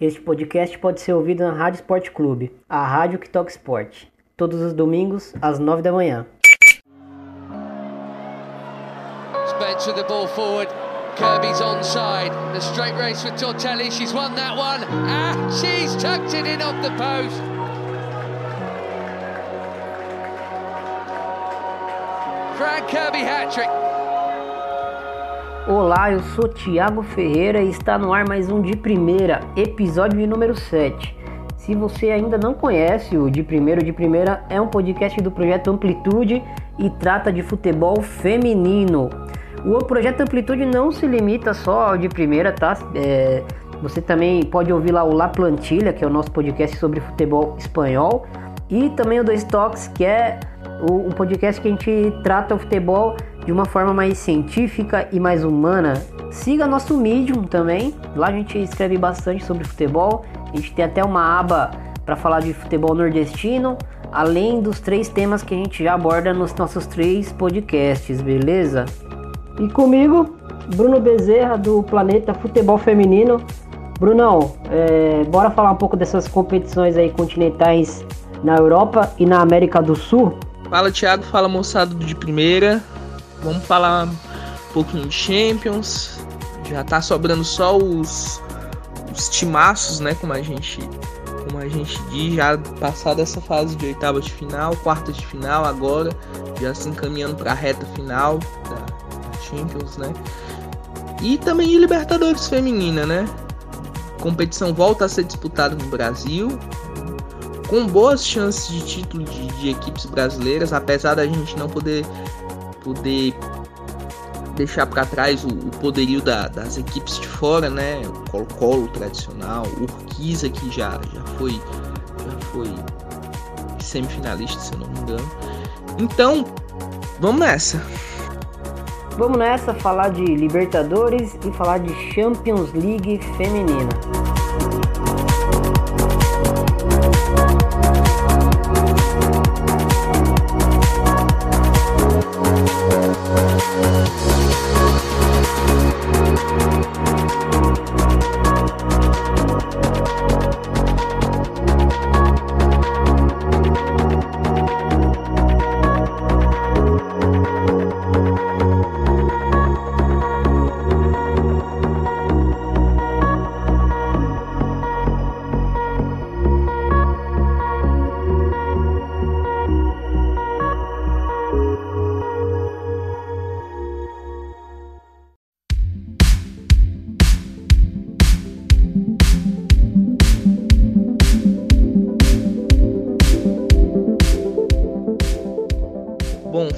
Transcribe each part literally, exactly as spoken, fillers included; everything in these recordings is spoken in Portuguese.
Este podcast pode ser ouvido na Rádio Esporte Clube, a rádio que toca esporte, todos os domingos às nove da manhã. Spencer the ball forward. Kirby's onside. The straight race with Tortelli. She's won that one. And she's tucked it in off the post. Fran Kirby hat-trick. Olá, eu sou Thiago Ferreira e está no ar mais um De Primeira, episódio de número sete. Se você ainda não conhece o De Primeira, o De Primeira é um podcast do Projeto Amplitude e trata de futebol feminino. O Projeto Amplitude não se limita só ao De Primeira, tá? É, você também pode ouvir lá o La Plantilha, que é o nosso podcast sobre futebol espanhol, e também o Dois Toques, que é o, o podcast que a gente trata o futebol de uma forma mais científica e mais humana. Siga nosso Medium também, lá a gente escreve bastante sobre futebol, a gente tem até uma aba para falar de futebol nordestino, além dos três temas que a gente já aborda nos nossos três podcasts, beleza? E comigo, Bruno Bezerra, do Planeta Futebol Feminino. Brunão, é, bora falar um pouco dessas competições aí continentais na Europa e na América do Sul? Fala, Thiago. Fala, moçada do De Primeira. Vamos falar um pouquinho de Champions. Já tá sobrando só os, os timaços, né, como a gente, como a gente diz, já passada essa fase de oitavas de final, quartas de final agora, já se encaminhando para a reta final da Champions, né? E também Libertadores feminina, né? A competição volta a ser disputada no Brasil, com boas chances de título de, de equipes brasileiras, apesar da gente não poder, poder deixar para trás o, o poderio da, das equipes de fora, né? O Colo-Colo tradicional, o Urquiza, que já, já, foi, já foi semifinalista, se eu não me engano. Então, vamos nessa! Vamos nessa, falar de Libertadores e falar de Champions League feminina.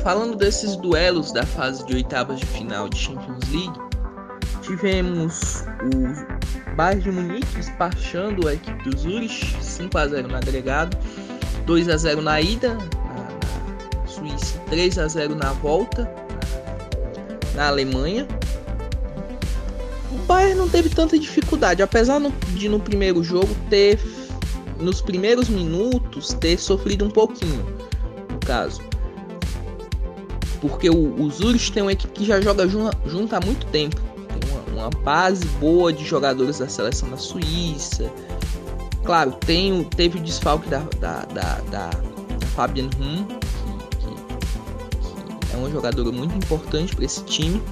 Falando desses duelos da fase de oitavas de final de Champions League, tivemos o Bayern de Munique despachando a equipe do Zürich, cinco a zero no agregado, dois a zero na ida, na Suíça, três a zero na volta, na Alemanha. O Bayern não teve tanta dificuldade, apesar de no primeiro jogo ter, nos primeiros minutos, ter sofrido um pouquinho, no caso. Porque o, o Zürich tem uma equipe que já joga jun, junto há muito tempo. Tem uma, uma base boa de jogadores da seleção da Suíça. Claro, tem, teve o desfalque da, da, da, da Fabienne Hum, que, que, que é uma jogadora muito importante para esse time.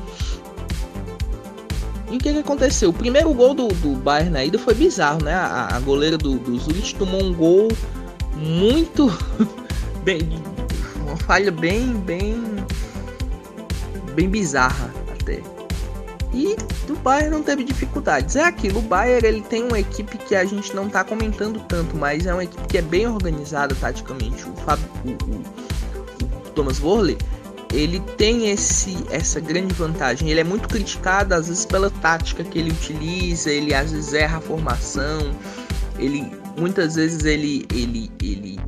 E o que, que aconteceu? O primeiro gol do, do Bayern na ida foi bizarro, né? A, a goleira do, do Zürich tomou um gol muito... bem, uma falha bem, bem... bem bizarra até. E o Bayern não teve dificuldades. É aquilo, o Bayern ele tem uma equipe que a gente não tá comentando tanto, mas é uma equipe que é bem organizada taticamente. O, Fab... o, o, o Thomas Vorley, ele tem esse, essa grande vantagem. Ele é muito criticado às vezes pela tática que ele utiliza, ele às vezes erra a formação, ele muitas vezes ele, ele, ele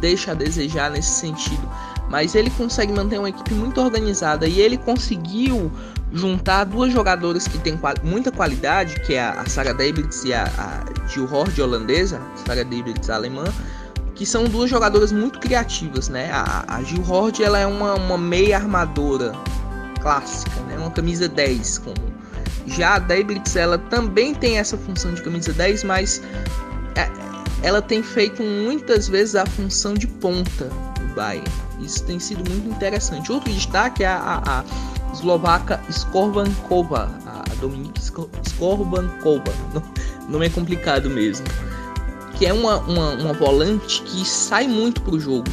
deixa a desejar nesse sentido. Mas ele consegue manter uma equipe muito organizada e ele conseguiu juntar duas jogadoras que têm quali- muita qualidade, que é a Sara Däbritz e a, a Jill Roord holandesa, Sara Däbritz alemã, que são duas jogadoras muito criativas, né? A, a Jill Roord, ela é uma, uma meia armadora clássica, né? Uma camisa dez, como Já a Däbritz, ela também tem essa função de camisa dez, mas ela tem feito muitas vezes a função de ponta do Bayern. Isso tem sido muito interessante. Outro destaque é a, a, a eslovaca Skorvankova, a Dominik Skorvankova, nome é complicado mesmo, que é uma, uma, uma volante que sai muito pro jogo.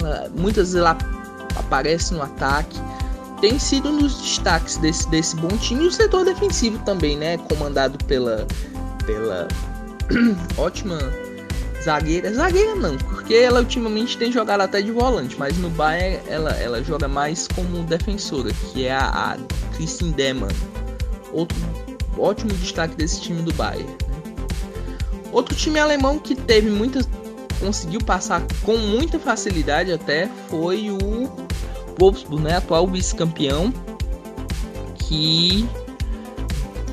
Ela, muitas vezes ela aparece no ataque. Tem sido um dos destaques desse, desse bom time. E o setor defensivo também, né? Comandado pela, pela ótima zagueira. Zagueira não, porque ela ultimamente tem jogado até de volante. Mas no Bayern ela, ela joga mais como defensora, que é a, a Kristin Demann. Outro ótimo destaque desse time do Bayern. Outro time alemão que teve muitas... conseguiu passar com muita facilidade até, foi o Wolfsburgo, né? Atual vice-campeão, que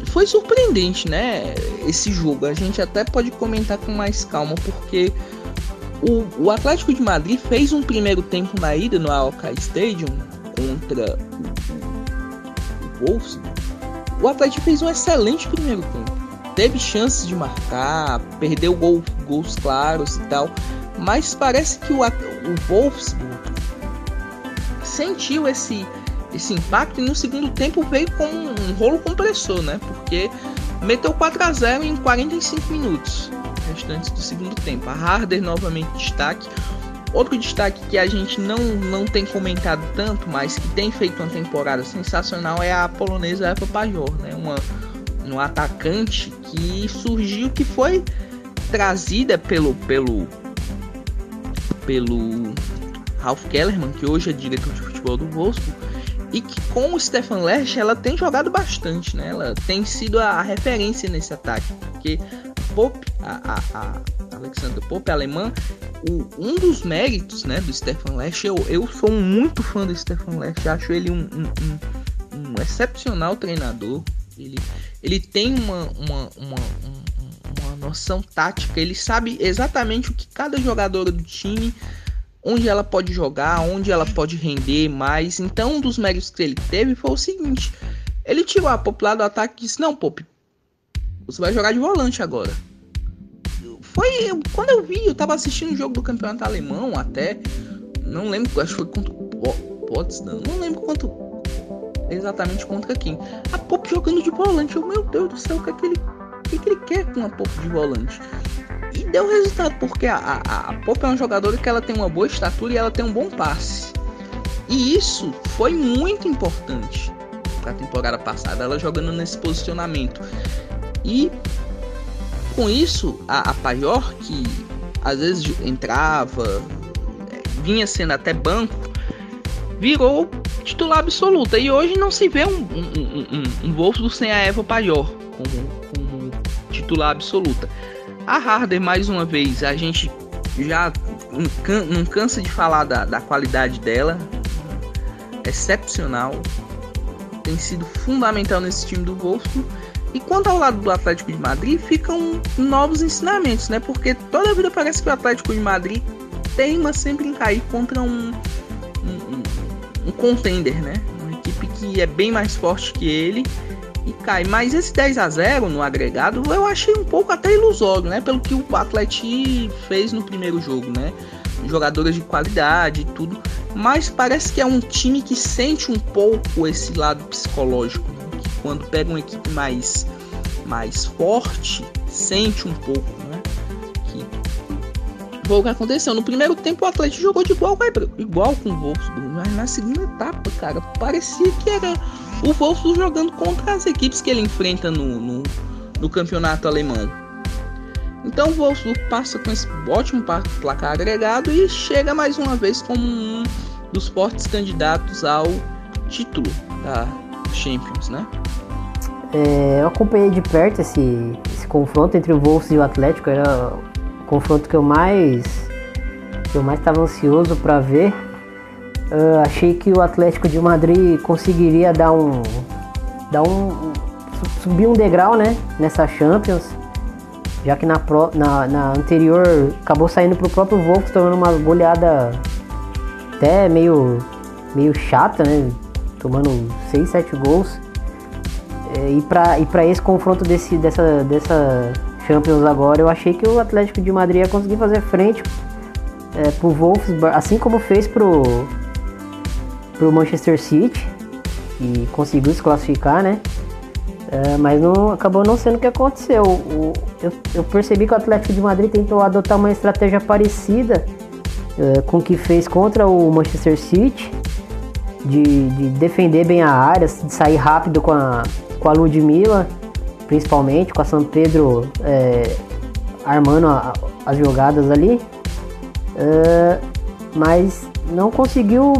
foi surpreendente, né? Esse jogo a gente até pode comentar com mais calma, porque o, o Atlético de Madrid fez um primeiro tempo na ida no A O K Stadium contra o, o Wolfsburgo. O Atlético fez um excelente primeiro tempo, teve chances de marcar, perdeu gol, gols claros e tal, mas parece que o, o Wolfsburgo sentiu esse, esse impacto e no segundo tempo veio com um rolo compressor, né? Porque meteu quatro a zero em quarenta e cinco minutos restantes do segundo tempo. A Harder novamente destaque. Outro destaque que a gente não, não tem comentado tanto, mas que tem feito uma temporada sensacional, é a polonesa Ewa Pajor, né? Uma um atacante que surgiu, que foi trazida pelo pelo pelo Ralf Kellerman, que hoje é diretor de futebol do Wolfsburg, e que com o Stephan Lerch ela tem jogado bastante, né? Ela tem sido a referência nesse ataque, porque Popp, a, a, a Alexandra Popp, alemã, o, um dos méritos, né, do Stephan Lerch, eu, eu sou muito fã do Stephan Lerch, acho ele um, um, um, um excepcional treinador. Ele, ele tem uma, uma, uma, uma, uma noção tática, ele sabe exatamente o que cada jogadora do time, onde ela pode jogar, onde ela pode render mais. Então um dos méritos que ele teve foi o seguinte: ele tirou a Popp lá do ataque e disse, não, Popp, você vai jogar de volante agora. Foi quando eu vi, eu tava assistindo o jogo do campeonato alemão até, não lembro, acho que foi contra o Potsdam, não lembro quanto exatamente contra quem, a Popp jogando de volante. Eu, meu Deus do céu, o que, é que, ele, o que, é que ele quer com a Popp de volante? E deu resultado, porque a, a, a Popp é uma jogadora que ela tem uma boa estatura e ela tem um bom passe, e isso foi muito importante para a temporada passada, ela jogando nesse posicionamento. E com isso a, a Pajor, que às vezes entrava, vinha sendo até banco, virou titular absoluta, e hoje não se vê um, um, um, um, um Wolfsburgo sem a Ewa Pajor como, como titular absoluta. A Harder, mais uma vez, a gente já não cansa de falar da, da qualidade dela, excepcional, tem sido fundamental nesse time do Wolfsburgo. E quanto ao lado do Atlético de Madrid, ficam novos ensinamentos, né? Porque toda a vida parece que o Atlético de Madrid teima sempre em cair contra um um contender, né? Uma equipe que é bem mais forte que ele e cai. Mas esse dez a zero no agregado eu achei um pouco até ilusório, né? Pelo que o Atleti fez no primeiro jogo, né? Jogadoras de qualidade e tudo. Mas parece que é um time que sente um pouco esse lado psicológico, né? Que quando pega uma equipe mais, mais forte, sente um pouco, né? O que aconteceu no primeiro tempo, o Atlético jogou de igual, igual com o Wolfsburgo, mas na segunda etapa, cara, parecia que era o Wolfsburgo jogando contra as equipes que ele enfrenta no, no, no campeonato alemão. Então o Wolfsburgo passa com esse ótimo placar agregado e chega mais uma vez como um dos fortes candidatos ao título da Champions, né? É, eu acompanhei de perto esse, esse confronto entre o Wolfsburgo e o Atlético, era confronto que eu mais que eu mais estava ansioso para ver. Uh, achei que o Atlético de Madrid conseguiria dar um dar um subir um degrau, né, nessa Champions, já que na, pro, na, na anterior acabou saindo pro próprio Wolfsburgo, tomando uma goleada até meio meio chata, né, tomando seis, sete gols. E para e para esse confronto desse, dessa, dessa Champions agora, eu achei que o Atlético de Madrid ia conseguir fazer frente é, pro Wolfsburg, assim como fez pro, pro Manchester City, e conseguiu se classificar, né? É, mas não, acabou não sendo o que aconteceu. O, eu, eu percebi que o Atlético de Madrid tentou adotar uma estratégia parecida é, com o que fez contra o Manchester City, de, de defender bem a área, de sair rápido com a, com a Ludmilla, principalmente, com a San Pedro é, armando a, a, as jogadas ali, é, mas não conseguiu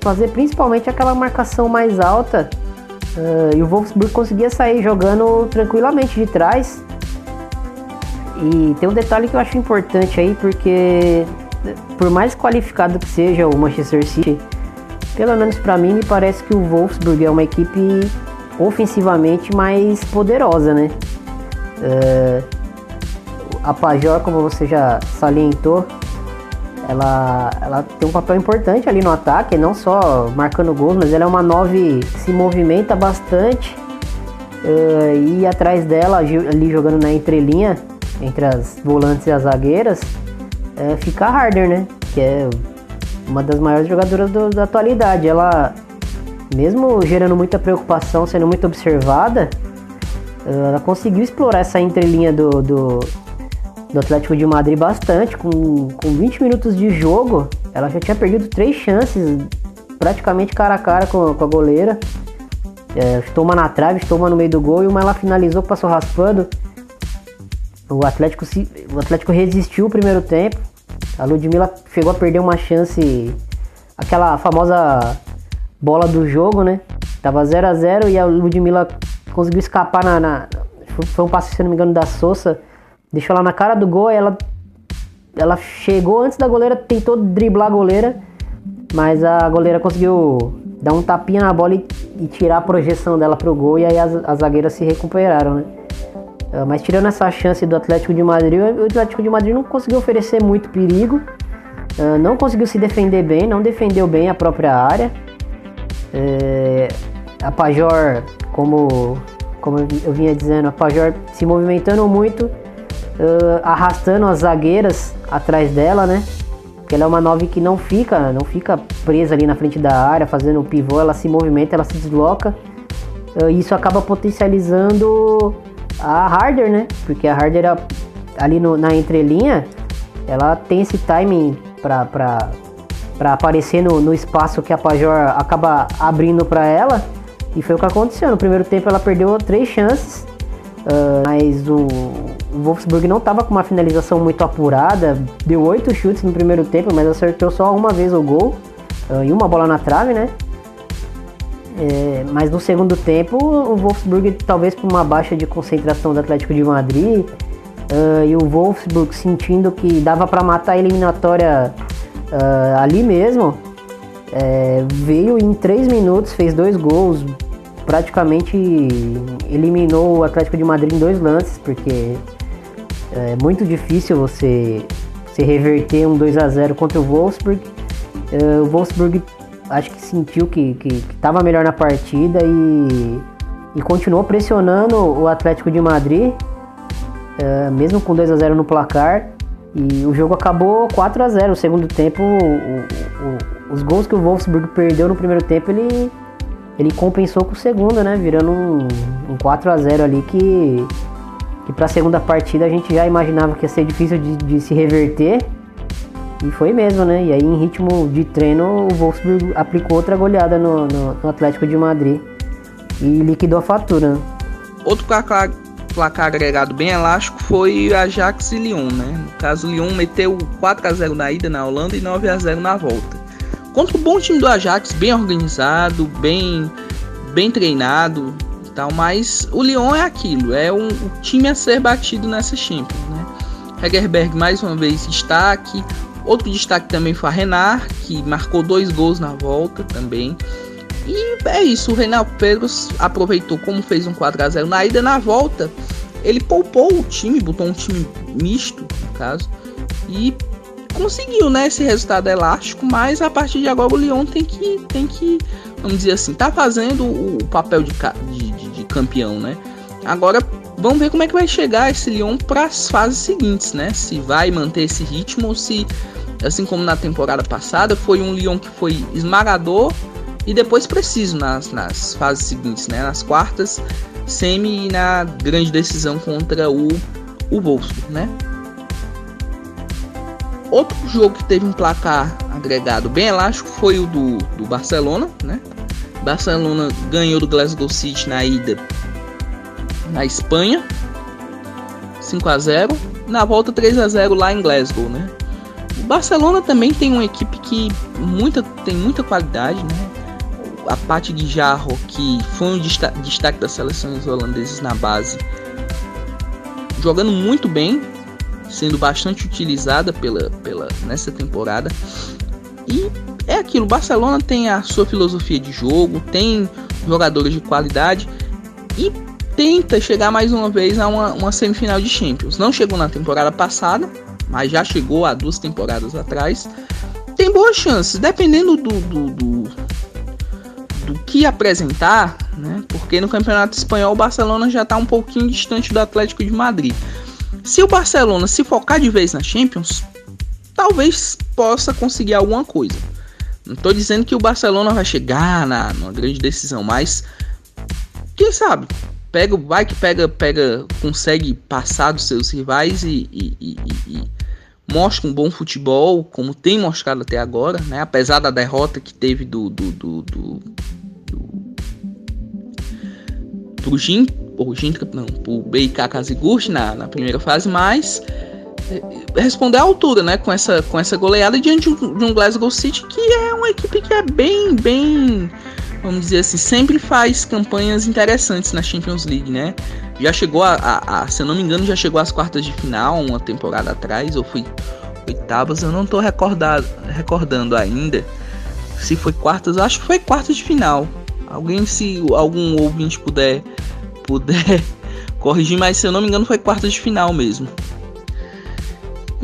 fazer principalmente aquela marcação mais alta. Uh, e o Wolfsburg conseguia sair jogando tranquilamente de trás. E tem um detalhe que eu acho importante aí, porque por mais qualificado que seja o Manchester City, pelo menos para mim, me parece que o Wolfsburg é uma equipe ofensivamente mais poderosa, né? Uh, a Pajor, como você já salientou, Ela, ela tem um papel importante ali no ataque, não só marcando gols, mas ela é uma nove que se movimenta bastante, uh, e atrás dela, ali jogando na entrelinha, entre as volantes e as zagueiras, uh, fica a Harder, né? Que é uma das maiores jogadoras do, da atualidade. Ela, mesmo gerando muita preocupação, sendo muito observada, uh, ela conseguiu explorar essa entrelinha do... do do Atlético de Madrid bastante. Com, com vinte minutos de jogo, ela já tinha perdido três chances, praticamente cara a cara com, com a goleira. É, chutou uma na trave, chutou uma no meio do gol, e uma ela finalizou, passou raspando. O Atlético, se, o Atlético resistiu o primeiro tempo. A Ludmilla chegou a perder uma chance, aquela famosa bola do jogo, né? Tava zero a zero e a Ludmilla conseguiu escapar na... na foi um passe, se não me engano, da Sousa. Deixou ela na cara do gol, ela, ela chegou antes da goleira, tentou driblar a goleira, mas a goleira conseguiu dar um tapinha na bola e, e tirar a projeção dela pro gol, e aí as, as zagueiras se recuperaram, né? Mas tirando essa chance do Atlético de Madrid, o Atlético de Madrid não conseguiu oferecer muito perigo, não conseguiu se defender bem, não defendeu bem a própria área. A Pajor, como, como eu vinha dizendo, a Pajor se movimentando muito, Uh, arrastando as zagueiras atrás dela, né? Porque ela é uma nove que não fica, não fica presa ali na frente da área, fazendo o pivô, ela se movimenta, ela se desloca. Uh, e isso acaba potencializando a Harder, né? Porque a Harder, ela, ali no, na entrelinha, ela tem esse timing pra, pra, pra aparecer no, no espaço que a Pajor acaba abrindo pra ela. E foi o que aconteceu. No primeiro tempo ela perdeu três chances, uh, mas o... O Wolfsburg não estava com uma finalização muito apurada, deu oito chutes no primeiro tempo, mas acertou só uma vez o gol, uh, e uma bola na trave, né? É, mas no segundo tempo, o Wolfsburg, talvez por uma baixa de concentração do Atlético de Madrid, uh, e o Wolfsburg sentindo que dava para matar a eliminatória uh, ali mesmo, é, veio em três minutos, fez dois gols, praticamente eliminou o Atlético de Madrid em dois lances, porque é muito difícil você, você reverter um dois a zero contra o Wolfsburg. Uh, o Wolfsburg acho que sentiu que estava que, que melhor na partida e, e continuou pressionando o Atlético de Madrid, uh, mesmo com dois a zero no placar, e o jogo acabou quatro a zero. No segundo tempo, o, o, o, os gols que o Wolfsburg perdeu no primeiro tempo, ele... Ele compensou com o segundo, né? Virando um, um quatro a zero ali que, que para a segunda partida a gente já imaginava que ia ser difícil de, de se reverter. E foi mesmo, né? E aí, em ritmo de treino, o Wolfsburg aplicou outra goleada no, no, no Atlético de Madrid e liquidou a fatura. Outro placar, placar agregado bem elástico foi Ajax e Lyon, né? No caso, o Lyon meteu quatro a zero na ida na Holanda e nove a zero na volta. Contra o bom time do Ajax, bem organizado, bem, bem treinado e tal, mas o Lyon é aquilo, é um, um time a ser batido nessa Champions, né? Hegerberg, mais uma vez, destaque. Outro destaque também foi a Renard, que marcou dois gols na volta também. E é isso, o Reinaldo Pedro aproveitou, como fez um quatro a zero na ida, na volta ele poupou o time, botou um time misto, no caso, e... conseguiu, né, esse resultado elástico. Mas a partir de agora o Lyon tem que, tem que, vamos dizer assim, tá fazendo o papel de, de, de, campeão, né? Agora vamos ver como é que vai chegar esse Lyon para as fases seguintes, né? Se vai manter esse ritmo ou se, assim como na temporada passada, foi um Lyon que foi esmagador e depois preciso nas, nas fases seguintes, né? Nas quartas, semi e na grande decisão contra o, o Wolfsburgo, né? Outro jogo que teve um placar agregado bem elástico foi o do, do Barcelona, né? Barcelona ganhou do Glasgow City na ida na Espanha, cinco a zero. Na volta, três a zero lá em Glasgow, né? O Barcelona também tem uma equipe que muita, tem muita qualidade, né? A Paty Guijarro, que foi um destaque, destaque das seleções holandesas na base, jogando muito bem, sendo bastante utilizada pela, pela, nessa temporada. E é aquilo, o Barcelona tem a sua filosofia de jogo, tem jogadores de qualidade e tenta chegar mais uma vez a uma, uma semifinal de Champions. Não chegou na temporada passada, mas já chegou há duas temporadas atrás. Tem boas chances, dependendo do, do, do, do que apresentar, né? Porque no Campeonato Espanhol o Barcelona já está um pouquinho distante do Atlético de Madrid. Se o Barcelona se focar de vez na Champions, talvez possa conseguir alguma coisa. Não estou dizendo que o Barcelona vai chegar na, numa grande decisão, mas quem sabe? Pega, vai que pega, pega, consegue passar dos seus rivais e, e, e, e mostra um bom futebol, como tem mostrado até agora, né? Apesar da derrota que teve do do do do, do, do Gin, ou Gin, não, pro B I K Kaziguchi na, na primeira fase, mas responder à altura, né? Com essa, com essa goleada diante de um, de um Glasgow City, que é uma equipe que é bem, bem, vamos dizer assim, sempre faz campanhas interessantes na Champions League, né? Já chegou a, a, a, se eu não me engano, já chegou às quartas de final uma temporada atrás, ou foi oitavas, eu não tô recordado, recordando ainda se foi quartas, acho que foi quartas de final. Alguém, se algum ouvinte puder, puder corrigir, mas se eu não me engano foi quartas de final mesmo.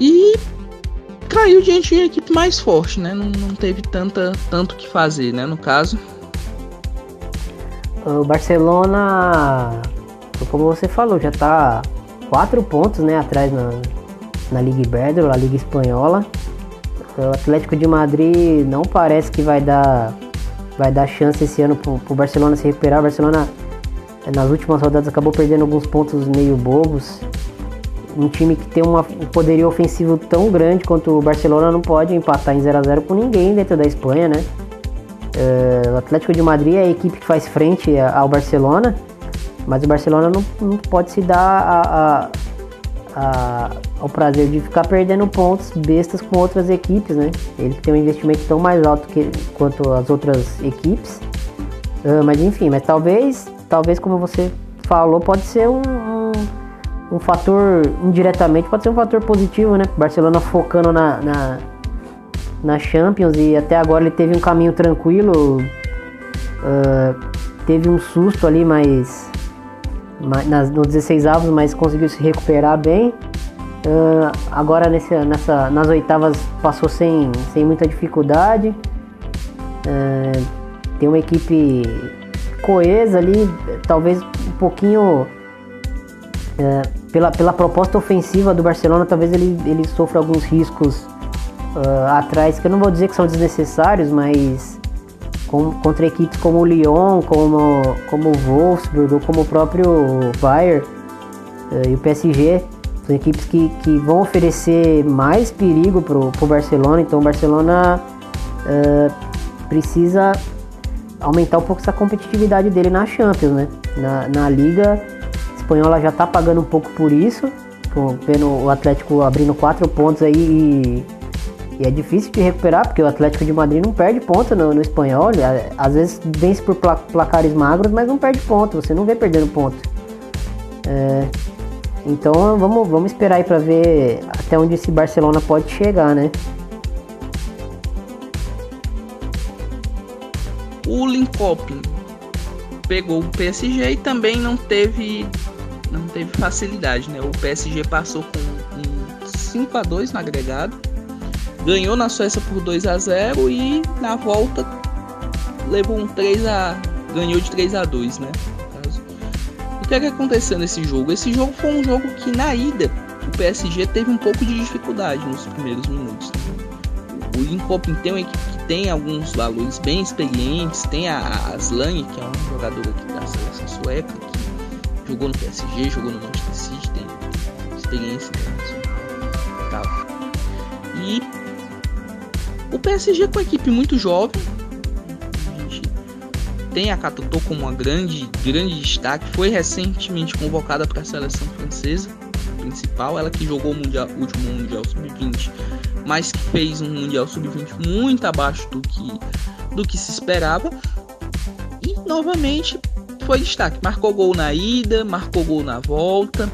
E caiu diante de uma equipe mais forte, né? Não, não teve tanta, tanto que fazer, né? No caso, o Barcelona, como você falou, já está quatro pontos, né, atrás na, na Liga Iberdrola, a Liga Espanhola. O Atlético de Madrid não parece que vai dar, vai dar chance esse ano para o Barcelona se recuperar. O Barcelona, nas últimas rodadas, acabou perdendo alguns pontos meio bobos. Um time que tem uma, um poderio ofensivo tão grande quanto o Barcelona não pode empatar em zero a zero com ninguém dentro da Espanha, né? Uh, o Atlético de Madrid é a equipe que faz frente ao Barcelona, mas o Barcelona não, não pode se dar a, a, a, ao prazer de ficar perdendo pontos bestas com outras equipes, né? Ele tem um investimento tão mais alto que, quanto as outras equipes, uh, mas enfim, mas talvez, talvez como você falou, pode ser um, um, um fator, indiretamente, pode ser um fator positivo, né? O Barcelona focando na... na na Champions, e até agora ele teve um caminho tranquilo, uh, teve um susto ali, mas, mas nas, nos dezesseisavos, mas conseguiu se recuperar bem. Uh, agora nesse, nessa, nas oitavas passou sem, sem muita dificuldade. Uh, tem uma equipe coesa ali, talvez um pouquinho... Uh, pela, pela proposta ofensiva do Barcelona, talvez ele, ele sofra alguns riscos Uh, atrás, que eu não vou dizer que são desnecessários, mas com, contra equipes como o Lyon, como, como o Wolfsburgo, como o próprio Bayern uh, e o P S G, são equipes que, que vão oferecer mais perigo pro, pro Barcelona. Então o Barcelona uh, precisa aumentar um pouco essa competitividade dele na Champions, né? Na, na Liga Espanhola já tá pagando um pouco por isso, com, vendo o Atlético abrindo quatro pontos aí e E é difícil de recuperar, porque o Atlético de Madrid não perde ponto no, no espanhol. Às vezes vence por placares magros, mas não perde ponto. Você não vê perdendo ponto. É, então vamos, vamos esperar aí para ver até onde esse Barcelona pode chegar, né? O Linköping pegou o P S G e também não teve, não teve facilidade, né? O P S G passou com cinco a dois no agregado. Ganhou na Suécia por dois a zero e na volta levou um três a ganhou de três a dois, né? O que é que aconteceu nesse jogo? Esse jogo foi um jogo que na ida o P S G teve um pouco de dificuldade nos primeiros minutos. O Linköping tem uma equipe que tem alguns valores bem experientes, tem a Aslan, que é uma jogadora aqui da seleção sueca, que jogou no P S G, jogou no Manchester City, tem experiência e tal. E o P S G com uma equipe muito jovem. Tem a Katoto como uma grande, grande destaque, foi recentemente convocada para a seleção francesa principal, ela que jogou o, mundial, o último Mundial sub vinte, mas que fez um Mundial sub vinte muito abaixo do que, do que se esperava, e novamente foi destaque, marcou gol na ida, marcou gol na volta.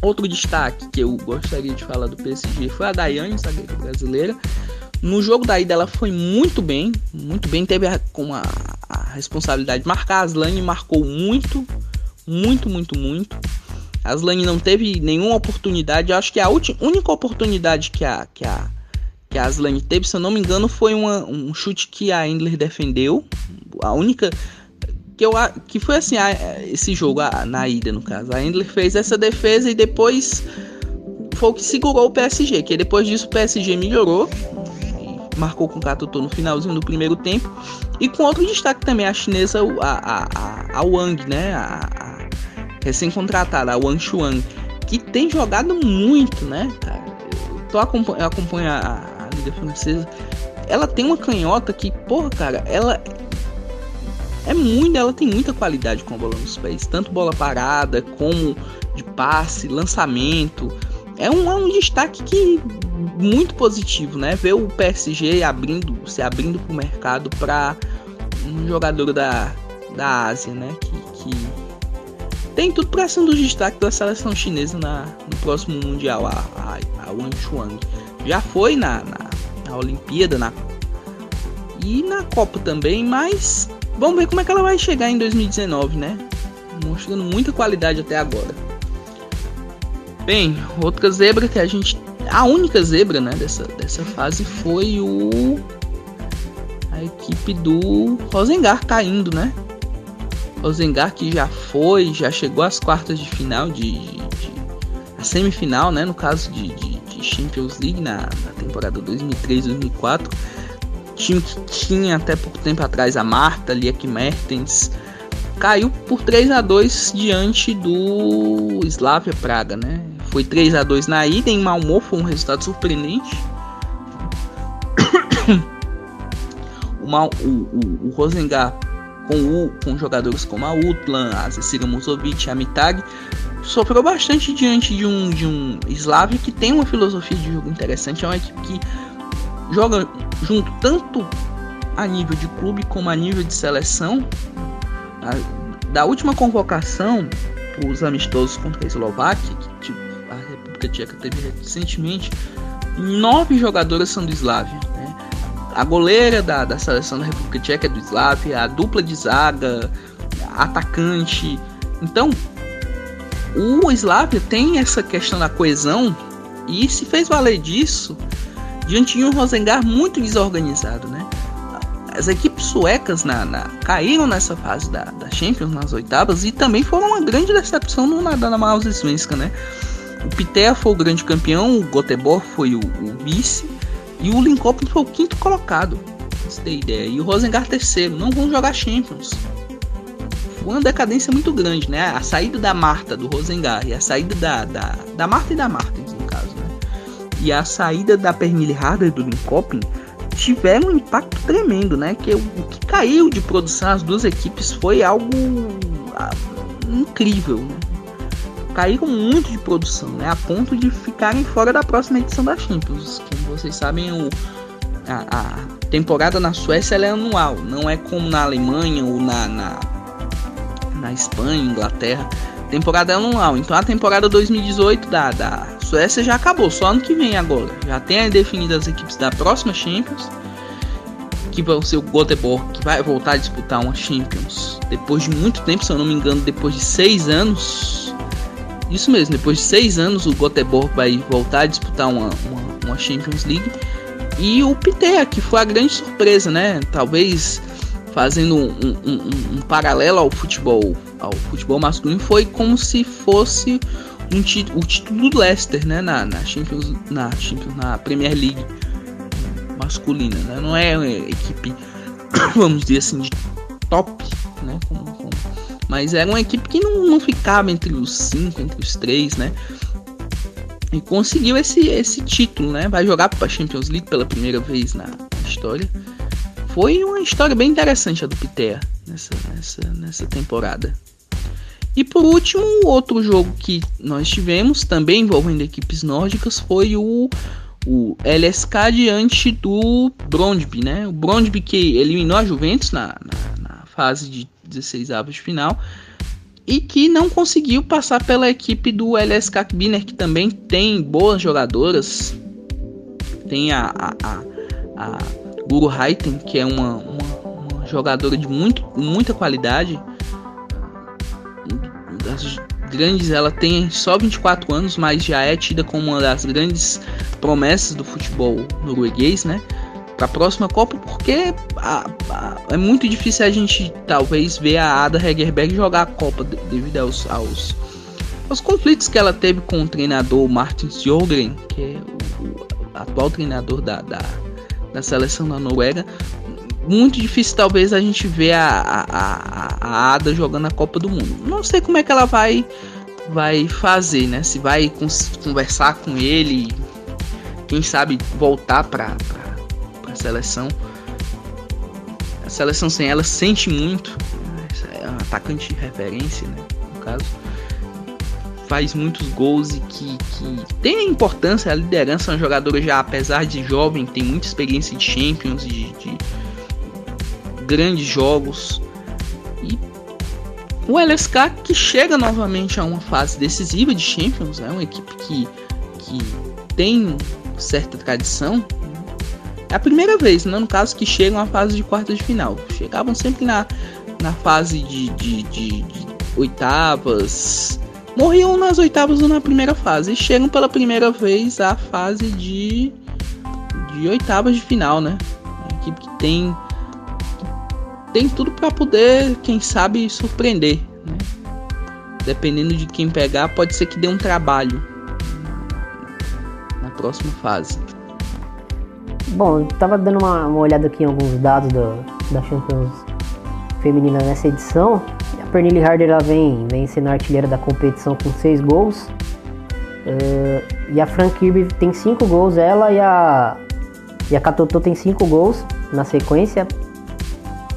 Outro destaque que eu gostaria de falar do P S G foi a Dayane, zagueira brasileira. No jogo da ida ela foi muito bem, muito bem, teve a, com a, a responsabilidade de marcar a Aslan, marcou muito, muito, muito, muito. A Aslan não teve nenhuma oportunidade, eu acho que a ulti, única oportunidade que a, que, a, que a Aslan teve, se eu não me engano, foi uma, um chute que a Endler defendeu, a única, que, eu, que foi assim, a, esse jogo a, na ida no caso, a Endler fez essa defesa e depois foi o que segurou o P S G, que depois disso o P S G melhorou. Marcou com o Katoto no finalzinho do primeiro tempo. E com outro destaque também, a chinesa, a, a, a Wang, né? A, a recém-contratada, a Wang Chuang, que tem jogado muito, né, cara? Eu, tô acompan- eu acompanho a, a Liga Francesa. Ela tem uma canhota que, porra, cara, ela é muito, ela tem muita qualidade com a bola nos pés. Tanto bola parada, como de passe, lançamento. É um, é um destaque que muito positivo, né? Ver o P S G abrindo, se abrindo para o mercado para um jogador da, da Ásia, né? Que, que tem tudo para ser um dos destaques da seleção chinesa na, no próximo Mundial, a, a, a Wang Chuang. Já foi na, na, na Olimpíada na, e na Copa também, mas vamos ver como é que ela vai chegar em dois mil e dezenove, né? Mostrando muita qualidade até agora. Bem, outra zebra que a gente... A única zebra, né, dessa, dessa fase foi o, a equipe do Rosengård caindo, né? Rosengård que já foi, já chegou às quartas de final, de, de, de a semifinal, né, no caso de, de, de Champions League na, na temporada dois mil e três, dois mil e quatro. Time que tinha até pouco tempo atrás a Marta, Lieke Martens, caiu por três a dois diante do Slavia Praga, né? Foi três a dois na ida, em Malmö foi um resultado surpreendente. O, Mal, o, o, o Rosengård com, o, com jogadores como a Utlan, a Cecília Musovic, a Mitag, sofreu bastante diante de um, de um Slavia que tem uma filosofia de jogo interessante. É uma equipe que joga junto tanto a nível de clube como a nível de seleção. A, da última convocação para os amistosos contra a Eslováquia, que tipo, a República Tcheca teve recentemente, nove jogadoras são do Slavia, né? A goleira da, da seleção da República Tcheca é do Slavia, a dupla de zaga, atacante. Então, o Slavia tem essa questão da coesão e se fez valer disso diante de um Rosengård muito desorganizado, né? As equipes suecas na, na, caíram nessa fase da, da Champions, nas oitavas, e também foram uma grande decepção no, na Danamarca Svenska, né? O Pitea foi o grande campeão, o Göteborg foi o, o vice, e o Linköping foi o quinto colocado, pra você ter ideia. E o Rosengård terceiro, não vão jogar Champions. Foi uma decadência muito grande, né? A saída da Marta, do Rosengård, e a saída da, da, da Marta e da Martens, no caso, né? E a saída da Pernille Harder do Linköping tiveram um impacto tremendo, né? Que o que caiu de produção as duas equipes foi algo ah, incrível, né? Caíram muito de produção, né? A ponto de ficarem fora da próxima edição da Champions. Como vocês sabem, o, a, a temporada na Suécia ela é anual, não é como na Alemanha ou na, na, na Espanha, Inglaterra. A temporada é anual, então a temporada dois mil e dezoito da, da Suécia já acabou, só ano que vem agora. Já tem definidas as equipes da próxima Champions, que vai ser o Göteborg, que vai voltar a disputar uma Champions depois de muito tempo, se eu não me engano, depois de seis anos. Isso mesmo, depois de seis anos o Göteborg vai voltar a disputar uma, uma, uma Champions League. E o Pitea, que foi a grande surpresa, né? Talvez fazendo um, um, um, um paralelo ao futebol ao futebol masculino foi como se fosse um tito, o título do Leicester, né, na, na, Champions, na, Champions, na Premier League masculina, né? Não é uma equipe, vamos dizer assim, de top, né, como, como, mas era uma equipe que não, não ficava entre os cinco, entre os três, né, e conseguiu esse, esse título, né, vai jogar para a Champions League pela primeira vez na história. Foi uma história bem interessante a do Pitea nessa, nessa, nessa temporada. E por último, outro jogo que nós tivemos, também envolvendo equipes nórdicas, foi o, o L S K diante do Brondby, né? O Brondby que eliminou a Juventus na, na, na fase de dezesseisavos de final e que não conseguiu passar pela equipe do L S K Kbiner, que também tem boas jogadoras. Tem a... a, a, a Guru Haiten, que é uma, uma, uma jogadora de muito, muita qualidade. Das grandes, ela tem só vinte e quatro anos, mas já é tida como uma das grandes promessas do futebol norueguês, né? Para a próxima Copa, porque a, a, é muito difícil a gente talvez ver a Ada Hegerberg jogar a Copa devido aos, aos, aos conflitos que ela teve com o treinador Martin Sjogren, que é o, o atual treinador da... da da seleção da Noruega. Muito difícil talvez a gente ver a, a, a, a Ada jogando a Copa do Mundo. Não sei como é que ela vai, vai fazer, né? Se vai cons- conversar com ele, quem sabe voltar para a seleção. A seleção sem ela sente muito. É um atacante de referência, né? No caso, faz muitos gols e que, que tem importância. A liderança é uma jogadora já, apesar de jovem, tem muita experiência de Champions, de, de grandes jogos. E o L S K que chega novamente a uma fase decisiva de Champions, é, né? Uma equipe que, que tem certa tradição. É a primeira vez, né? No caso, que chegam à fase de quartas de final. Chegavam sempre na, na fase de, de, de, de oitavas. Morriam nas oitavas ou na primeira fase. E chegam pela primeira vez à fase de, de oitavas de final, né? Uma equipe que tem, tem tudo para poder, quem sabe, surpreender, né? Dependendo de quem pegar, pode ser que dê um trabalho na próxima fase. Bom, eu tava dando uma, uma olhada aqui em alguns dados do, da Champions Feminina nessa edição. Pernille Harder, ela vem, vem sendo a artilheira da competição com seis gols. Uh, e a Fran Kirby tem cinco gols, ela e a, e a Katoto tem cinco gols na sequência.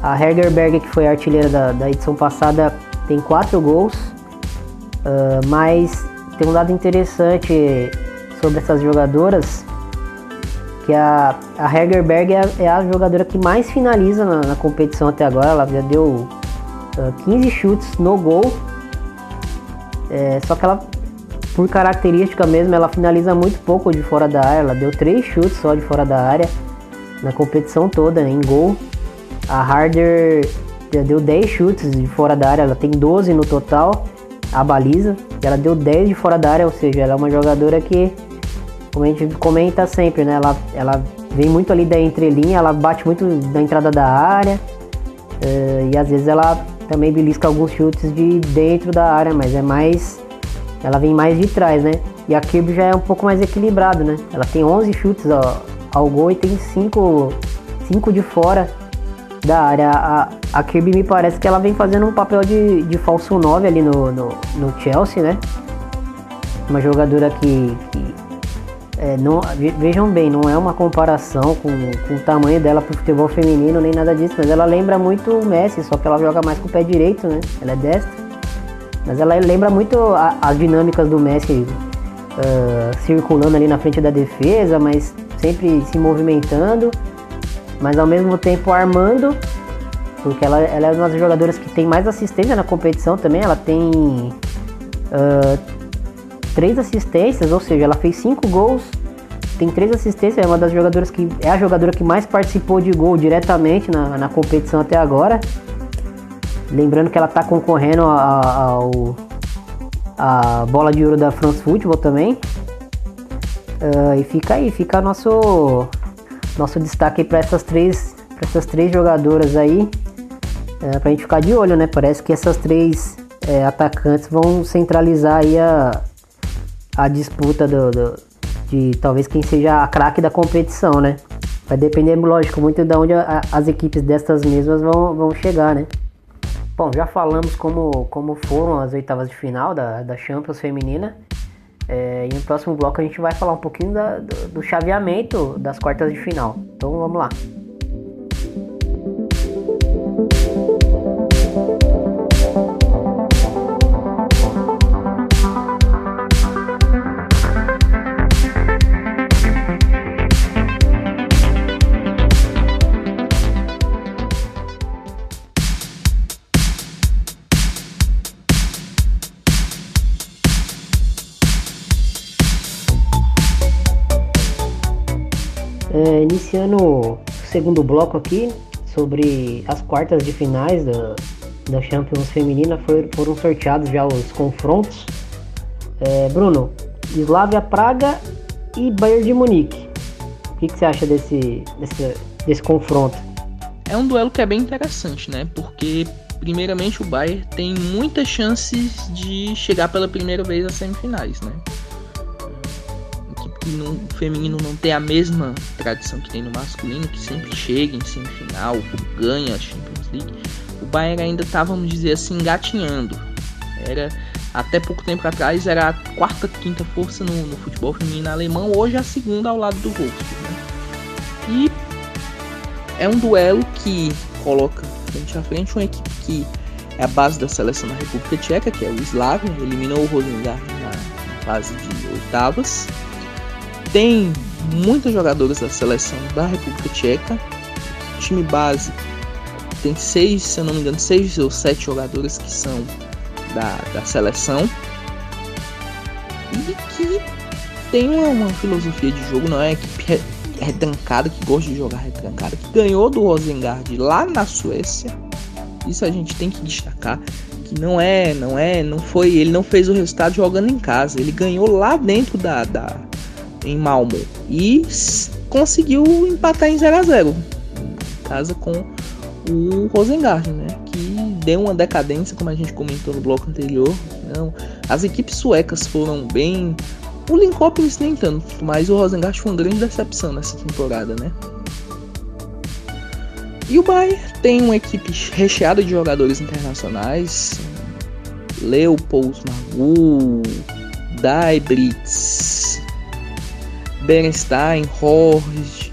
A Hegerberg, que foi a artilheira da, da edição passada, tem quatro gols. Uh, mas tem um dado interessante sobre essas jogadoras, que a, a Hegerberg é, é a jogadora que mais finaliza na, na competição até agora. Ela já deu quinze chutes no gol, é, só que ela, por característica mesmo, ela finaliza muito pouco de fora da área. Ela deu três chutes só de fora da área na competição toda, né, em gol. A Harder já deu dez chutes de fora da área, ela tem doze no total, a baliza, ela deu dez de fora da área, ou seja, ela é uma jogadora que, como a gente comenta sempre, né, ela, ela vem muito ali da entrelinha, ela bate muito da entrada da área, é, e às vezes ela também belisca alguns chutes de dentro da área, mas é mais, ela vem mais de trás, né? E a Kirby já é um pouco mais equilibrado, né? Ela tem onze chutes ao, ao gol e tem cinco, cinco de fora da área. A, a Kirby me parece que ela vem fazendo um papel de, de falso nove ali no, no, no Chelsea, né? Uma jogadora que, que é, não, vejam bem, não é uma comparação com, com o tamanho dela pro futebol feminino, nem nada disso, mas ela lembra muito o Messi, só que ela joga mais com o pé direito, né? Ela é destra, mas ela lembra muito a, as dinâmicas do Messi, uh, circulando ali na frente da defesa, mas sempre se movimentando, mas ao mesmo tempo armando, porque ela, ela é uma das jogadoras que tem mais assistência na competição também. Ela tem... Uh, três assistências, ou seja, ela fez cinco gols, tem três assistências, é uma das jogadoras que é a jogadora que mais participou de gol diretamente na, na competição até agora. Lembrando que ela está concorrendo ao a, a bola de ouro da France Football também. Uh, e fica aí, fica nosso nosso destaque para essas três para essas três jogadoras aí, uh, para a gente ficar de olho, né? Parece que essas três é, atacantes vão centralizar aí a, a disputa do, do, de talvez quem seja a craque da competição, né? Vai depender, lógico, muito de onde a, as equipes dessas mesmas vão, vão chegar, né? Bom, já falamos como, como foram as oitavas de final da, da Champions feminina. É, e no próximo bloco a gente vai falar um pouquinho da, do, do chaveamento das quartas de final. Então vamos lá. É, iniciando o segundo bloco aqui, sobre as quartas de finais da, da Champions Feminina, foi, foram sorteados já os confrontos. É, Bruno, Slavia Praga e Bayern de Munique. O que, que você acha desse, desse, desse confronto? É um duelo que é bem interessante, né? Porque, primeiramente, o Bayern tem muitas chances de chegar pela primeira vez às semifinais, né? Que o feminino não tem a mesma tradição que tem no masculino, que sempre chega em semifinal, ganha a Champions League. O Bayern ainda tá, vamos dizer assim, engatinhando. Era, até pouco tempo atrás, era a quarta, quinta força no, no futebol feminino alemão, hoje é a segunda ao lado do Wolfsburgo, né? E é um duelo que coloca frente a frente uma equipe que é a base da seleção da República Tcheca, que é o Slavia, eliminou o Rosengård na fase de oitavas. Tem muitas jogadoras da seleção da República Tcheca. O time base tem seis, se eu não me engano, seis ou sete jogadoras que são da, da seleção. E que tem uma, uma filosofia de jogo, não é? Equipe retrancada, que gosta de jogar retrancada, que ganhou do Rosengård lá na Suécia. Isso a gente tem que destacar. Não é, não é, não foi. Ele não fez o resultado jogando em casa. Ele ganhou lá dentro da. da em Malmö, e conseguiu empatar em zero a zero em casa com o Rosengård, né? Que deu uma decadência, como a gente comentou no bloco anterior. Não, as equipes suecas foram bem, o Linköping nem tanto, mas o Rosengård foi uma grande decepção nessa temporada, né? E o Bayern tem uma equipe recheada de jogadores internacionais: Leopold Margot, Däbritz, Berenstein, Horst,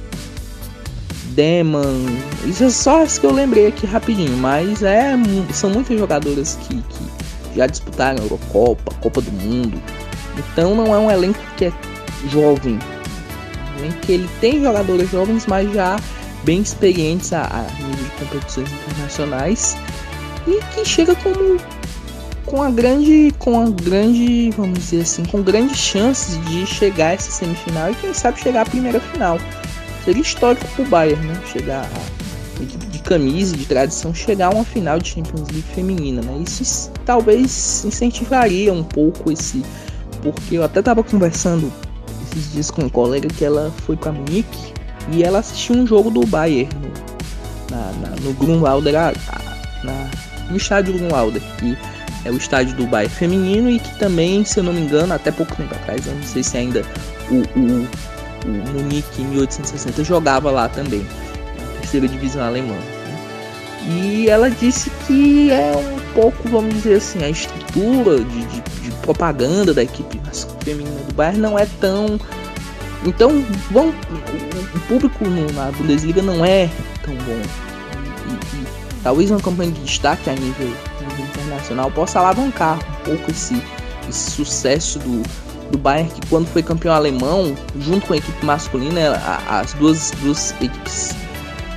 Deman. Isso é só as que eu lembrei aqui rapidinho, mas é, são muitas jogadoras que, que já disputaram a Eurocopa, Copa do Mundo. Então não é um elenco que é jovem, nem que ele tem jogadoras jovens, mas já bem experientes a, a nível de competições internacionais, e que chega como com a grande, com a grande, vamos dizer assim, com grandes chances de chegar a essa semifinal e quem sabe chegar à primeira final. Seria histórico pro Bayern, né? Chegar a equipe de camisa, de tradição, chegar a uma final de Champions League feminina, né? Isso talvez incentivaria um pouco esse, porque eu até tava conversando esses dias com um colega que ela foi para Munique e ela assistiu um jogo do Bayern no, na, na, no Grunwalder, na, no estádio Grunwalder, que é o estádio do Bayern feminino, e que também, se eu não me engano, até pouco tempo atrás, eu não sei se ainda o, o, o Munique em mil oitocentos e sessenta jogava lá também, na terceira divisão alemã. E ela disse que é um pouco, vamos dizer assim, a estrutura de, de, de propaganda da equipe feminina do Bayern não é tão... Então, bom, o público na Bundesliga não é tão bom. E, e, talvez uma campanha de destaque a nível... internacional possa alavancar um pouco esse, esse sucesso do, do Bayern, que quando foi campeão alemão, junto com a equipe masculina, a, as duas, duas equipes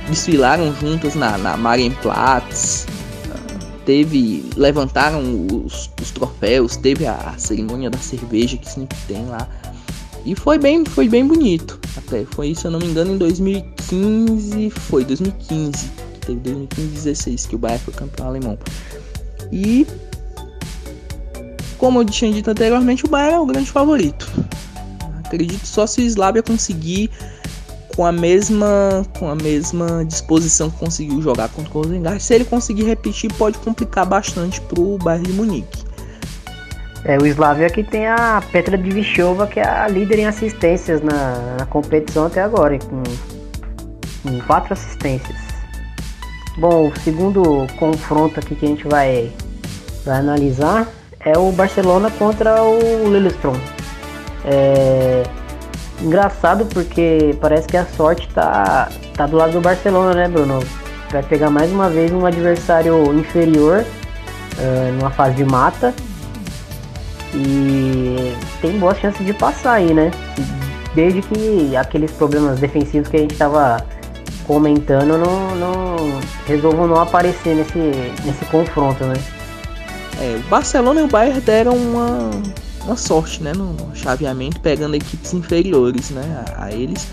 desfilaram juntas na, na Marienplatz, teve, levantaram os, os troféus, teve a, a cerimônia da cerveja que sempre tem lá, e foi bem, foi bem bonito. Até foi, se eu não me engano, em dois mil e quinze, foi dois mil e quinze, que teve dois mil e quinze, dezesseis que o Bayern foi campeão alemão. E, como eu tinha dito anteriormente, o Bayern é o grande favorito. Acredito só se o Slavia conseguir com a mesma, com a mesma disposição que conseguiu jogar contra o Rosengård. Se ele conseguir repetir, pode complicar bastante para o Bayern de Munique. É, o Slavia que tem a Petra Dvichova, que é a líder em assistências na, na competição até agora, com, com quatro assistências. Bom, o segundo confronto aqui que a gente vai, vai analisar é o Barcelona contra o Lillestrøm. É engraçado porque parece que a sorte tá, tá do lado do Barcelona, né, Bruno? Vai pegar mais uma vez um adversário inferior uh, numa fase de mata. E tem boas chances de passar aí, né? Desde que aqueles problemas defensivos que a gente tava comentando não, não resolvam não aparecer nesse, nesse confronto, né? É, o Barcelona e o Bayern deram uma, uma sorte, né? No, no chaveamento, pegando equipes inferiores, né, a, a eles.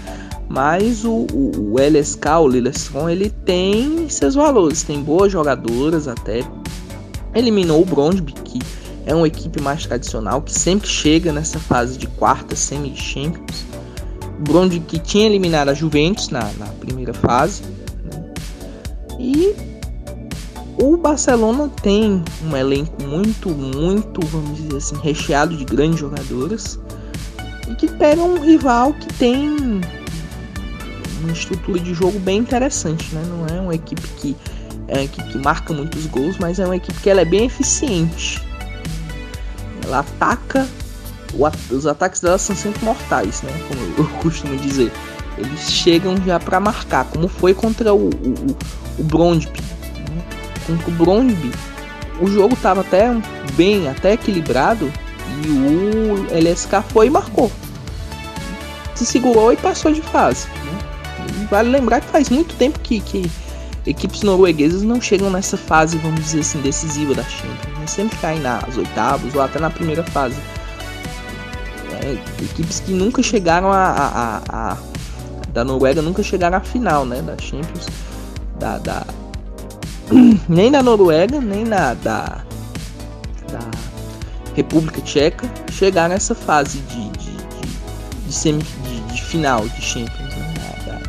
Mas o, o, o L S K, o Lillestrøm, ele tem seus valores, tem boas jogadoras até. Eliminou o Brondby, que é uma equipe mais tradicional, que sempre chega nessa fase de quarta semi-champions. O Brondby que tinha eliminado a Juventus na, na primeira fase, né? E o Barcelona tem um elenco muito, muito, vamos dizer assim, recheado de grandes jogadoras, e que pega um rival que tem uma estrutura de jogo bem interessante, né? Não é uma equipe que, é uma equipe que marca muitos gols, mas é uma equipe que ela é bem eficiente. Ela ataca, os ataques dela são sempre mortais, né? Como eu costumo dizer. Eles chegam já para marcar, como foi contra o, o, o Brondby, né? Contra o Brondby, o jogo estava até bem, até equilibrado, e o L S K foi e marcou. Se segurou e passou de fase, né? Vale lembrar que faz muito tempo que, que equipes norueguesas não chegam nessa fase, vamos dizer assim, decisiva da Champions. Sempre caem nas oitavas ou até na primeira fase. É, equipes que nunca chegaram a, a, a, a... da Noruega nunca chegaram à final, né, da Champions. Da, da... nem da Noruega, nem na, da, da República Tcheca chegaram a essa fase de, de, de, de, semi, de, de final de Champions, né? Da, da,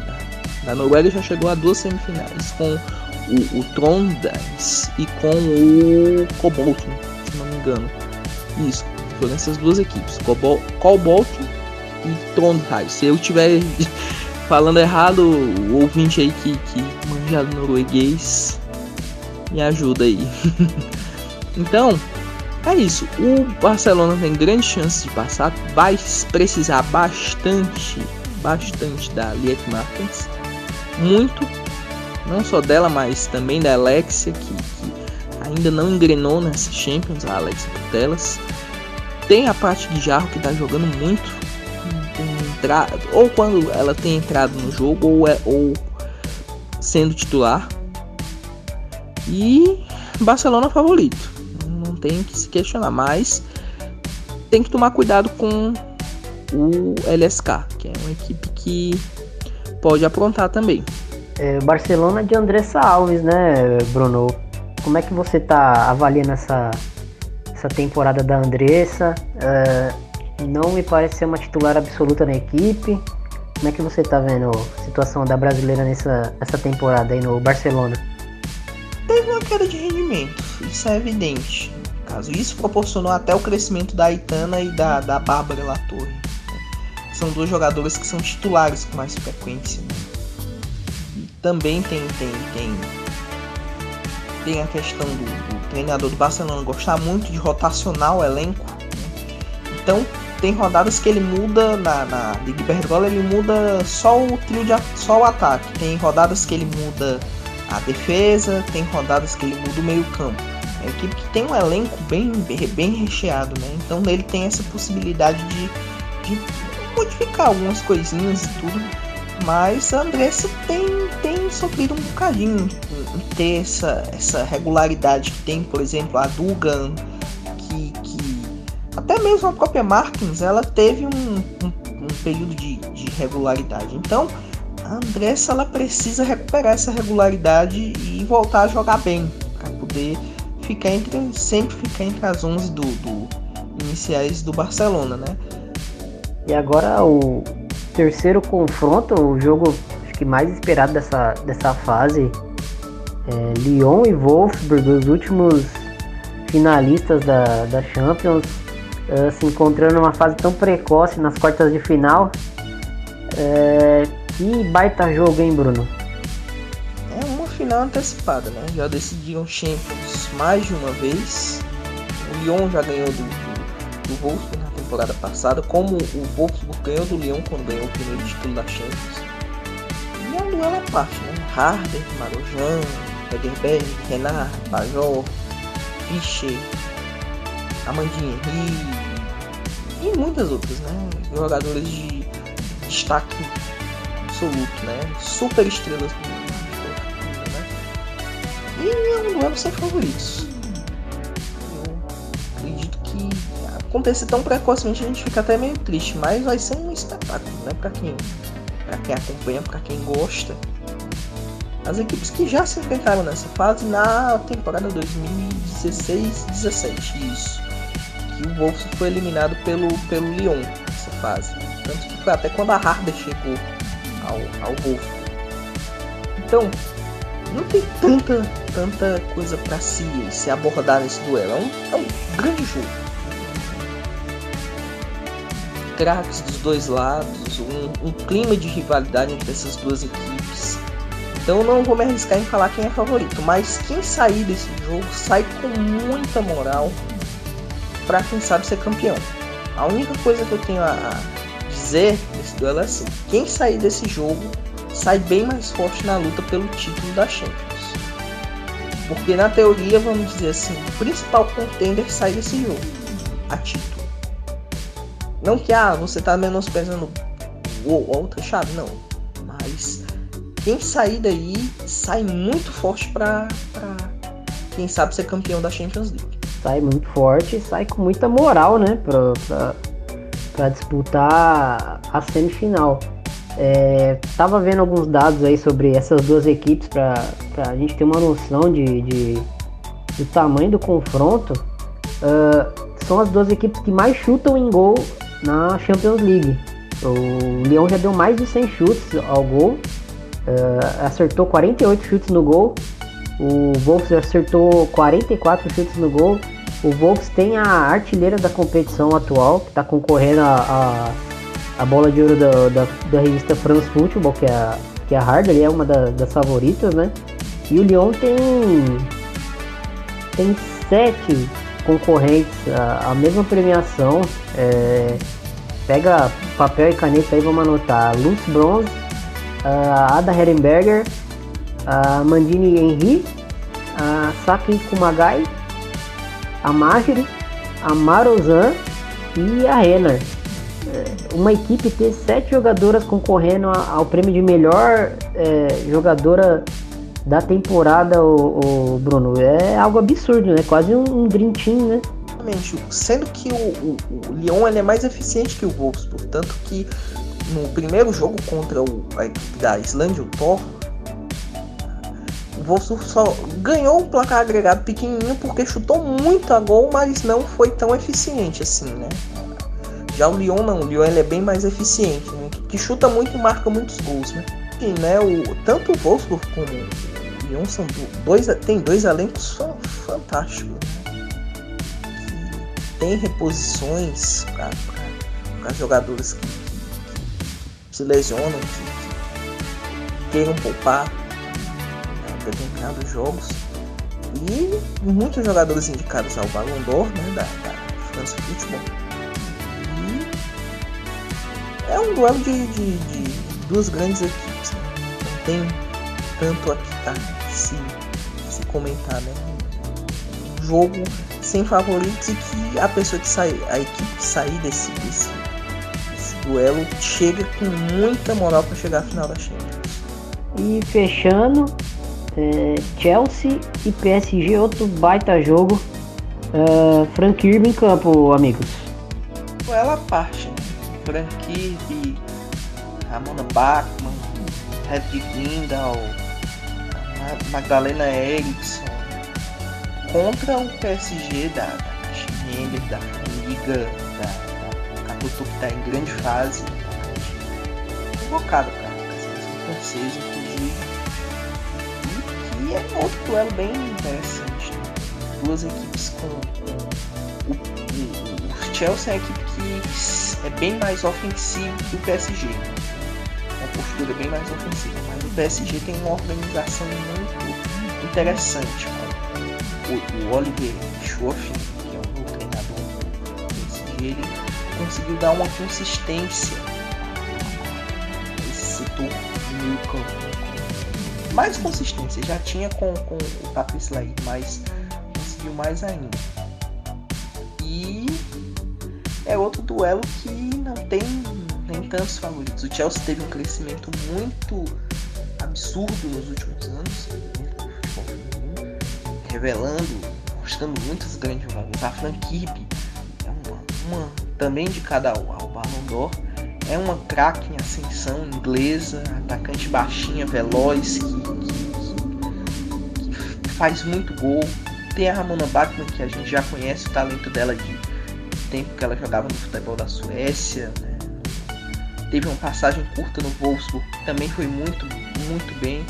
da Noruega já chegou a duas semifinais com o, o Trondheim e com o Kolbotn, se não me engano. Isso, foram essas duas equipes, Kolbotn e Trondheim. Se eu estiver falando errado, o ouvinte aí que, que manja norueguês, me ajuda aí. Então, é isso. O Barcelona tem grandes chances de passar, vai precisar bastante, bastante da Lieke Martens, muito. Não só dela, mas também da Alexia, que, que ainda não engrenou nessa Champions, a Alexia Putelas. Tem a parte de Jarro, que está jogando muito. Tem entrado, ou quando ela tem entrado no jogo, ou, é, ou sendo titular. E Barcelona favorito. Não tem que se questionar, mas tem que tomar cuidado com o L S K, que é uma equipe que pode aprontar também. Barcelona de Andressa Alves, né, Bruno? Como é que você tá avaliando essa, essa temporada da Andressa? Uh, não me parece ser uma titular absoluta na equipe. Como é que você tá vendo a situação da brasileira nessa, nessa temporada aí no Barcelona? Teve uma queda de rendimento, isso é evidente. No caso, isso proporcionou até o crescimento da Aitana e da, da Bárbara Latorre. São dois jogadores que são titulares com mais frequência, né? Também tem, tem, tem, tem a questão do, do treinador do Barcelona gostar muito de rotacionar o elenco, né? Então tem rodadas que ele muda na, na Liga Iberdrola, ele muda só o trio de só o ataque, tem rodadas que ele muda a defesa, tem rodadas que ele muda o meio campo. É uma equipe que tem um elenco bem, bem recheado, né? Então ele tem essa possibilidade de, de modificar algumas coisinhas e tudo. Mas a Andressa tem, tem sofrido um bocadinho em ter essa, essa regularidade que tem, por exemplo, a Dugan, que, que até mesmo a própria Martins, ela teve um, um, um período de, de regularidade. Então, a Andressa ela precisa recuperar essa regularidade e voltar a jogar bem, para poder ficar entre, sempre ficar entre as onze do, do, iniciais do Barcelona, né? E agora o... terceiro confronto, o jogo acho que mais esperado dessa, dessa fase. É, Lyon e Wolfsburgo, os últimos finalistas da, da Champions, uh, se encontrando numa fase tão precoce nas quartas de final. É, que baita jogo, hein, Bruno? É uma final antecipada, né? Já decidiram Champions mais de uma vez. O Lyon já ganhou do, do, do Wolfsburgo na temporada passada, como o Wolfsburgo ganhou do Lyon quando ganhou o primeiro título da Champions. E é um duelo à parte, né? Harder, Marojão, Hegerberg, Renard, Pajor, Fischer, Amandinha Henry e muitas outras, né? Jogadores de destaque absoluto, né? Super estrelas do mundo, né? E é um duelo sem favoritos. Eu acredito que acontecer tão precocemente a gente fica até meio triste, mas vai ser um espetáculo, né? Pra quem, pra quem acompanha, pra quem gosta. As equipes que já se enfrentaram nessa fase na temporada dois mil e dezesseis dezessete, isso. Que o Wolfsburgo foi eliminado pelo, pelo Lyon nessa fase. Tanto que foi até quando a Harder chegou ao, ao Wolfsburgo. Então, não tem tanta, tanta coisa para se, se abordar nesse duelo. É um, é um grande jogo. Craques dos dois lados, um, um clima de rivalidade entre essas duas equipes. Então não vou me arriscar em falar quem é favorito, mas quem sair desse jogo sai com muita moral para quem sabe ser campeão. A única coisa que eu tenho a dizer desse duelo é assim: quem sair desse jogo sai bem mais forte na luta pelo título da Champions. Porque na teoria, vamos dizer assim, o principal contender sai desse jogo a título. Não que ah, você tá menosprezando ou outra chave, não, mas quem sair daí sai muito forte para quem sabe ser campeão da Champions League. Sai muito forte, sai com muita moral, né, para disputar a semifinal. É, tava vendo alguns dados aí sobre essas duas equipes para a gente ter uma noção de, de, do tamanho do confronto. Uh, são as duas equipes que mais chutam em gol na Champions League. O Lyon já deu mais de cem chutes ao gol. Uh, acertou quarenta e oito chutes no gol. O Wolves acertou quarenta e quatro chutes no gol. O Wolves tem a artilheira da competição atual, que está concorrendo a, a, a bola de ouro da, da, da revista France Football, que é a, que é a Harder, é uma da, das favoritas, né? E o Lyon tem tem sete concorrentes a, a mesma premiação. É, pega papel e caneta aí, vamos anotar: Lutz Bronze, a Ada Herenberger, a Mandini Henry, a Saki Kumagai, a Majri, a Marozan e a Renner. Uma equipe ter sete jogadoras concorrendo ao prêmio de melhor é, jogadora da temporada, o, o Bruno, é algo absurdo, né? Quase um, um dream team, né? Exatamente, sendo que o, o, o Lyon ele é mais eficiente que o Wolves, portanto que no primeiro jogo contra o, a equipe da Islândia, o Thor, o Wolfsburgo só ganhou um placar agregado pequenininho porque chutou muito a gol, mas não foi tão eficiente assim, né? Já o Lyon não, o Lyon ele é bem mais eficiente, né? Que chuta muito e marca muitos gols, né? E, né, o, tanto o Wolfsburgo como o Lyon são dois, tem dois elencos fantásticos, né? Que tem reposições para jogadores que se lesionam, que queiram poupar, né, determinados jogos, e muitos jogadores indicados ao Ballon d'Or, né, da, da France Football. E é um duelo de, de, de duas grandes equipes, né? Não tem tanto aqui tá, se, se comentar, né? Um jogo sem favoritos e que a pessoa que sair, a equipe que sair desse, desse duelo chega com muita moral para chegar à final da Champions. E fechando, é, Chelsea e P S G, outro baita jogo. Uh, Fran Kirby em campo, amigos. Ela parte, né? Fran Kirby, Ramona Bachmann, Hedvig Lindahl, Magdalena Eriksson contra o P S G da, da Schmeider, da Liga, da Katoto, que está em grande fase, deslocada para a seleção francesa, inclusive. E que é outro duelo bem interessante. Né? Duas equipes com. com, com o, o Chelsea é uma equipe que é bem mais ofensiva que o P S G. Uma postura bem mais ofensiva. Mas o P S G tem uma organização muito interessante. O, o Oliver Schoffen, que é o novo treinador do P S G, ele conseguiu dar uma consistência nesse setor do meio campo. Mais consistência, já tinha com, com o Patrice Laïd, mas conseguiu mais ainda. E é outro duelo que não tem nem tantos favoritos. O Chelsea teve um crescimento muito absurdo nos últimos anos, revelando, mostrando muitas grandes jogos. A Fran Kirby é uma, uma também de cada ao Ballon d'Or, é uma craque em ascensão inglesa, atacante baixinha, veloz, que, que, que, que faz muito gol. Tem a Ramona Bachmann, que a gente já conhece o talento dela de tempo que ela jogava no futebol da Suécia, né? Teve uma passagem curta no Wolfsburg, também foi muito, muito bem,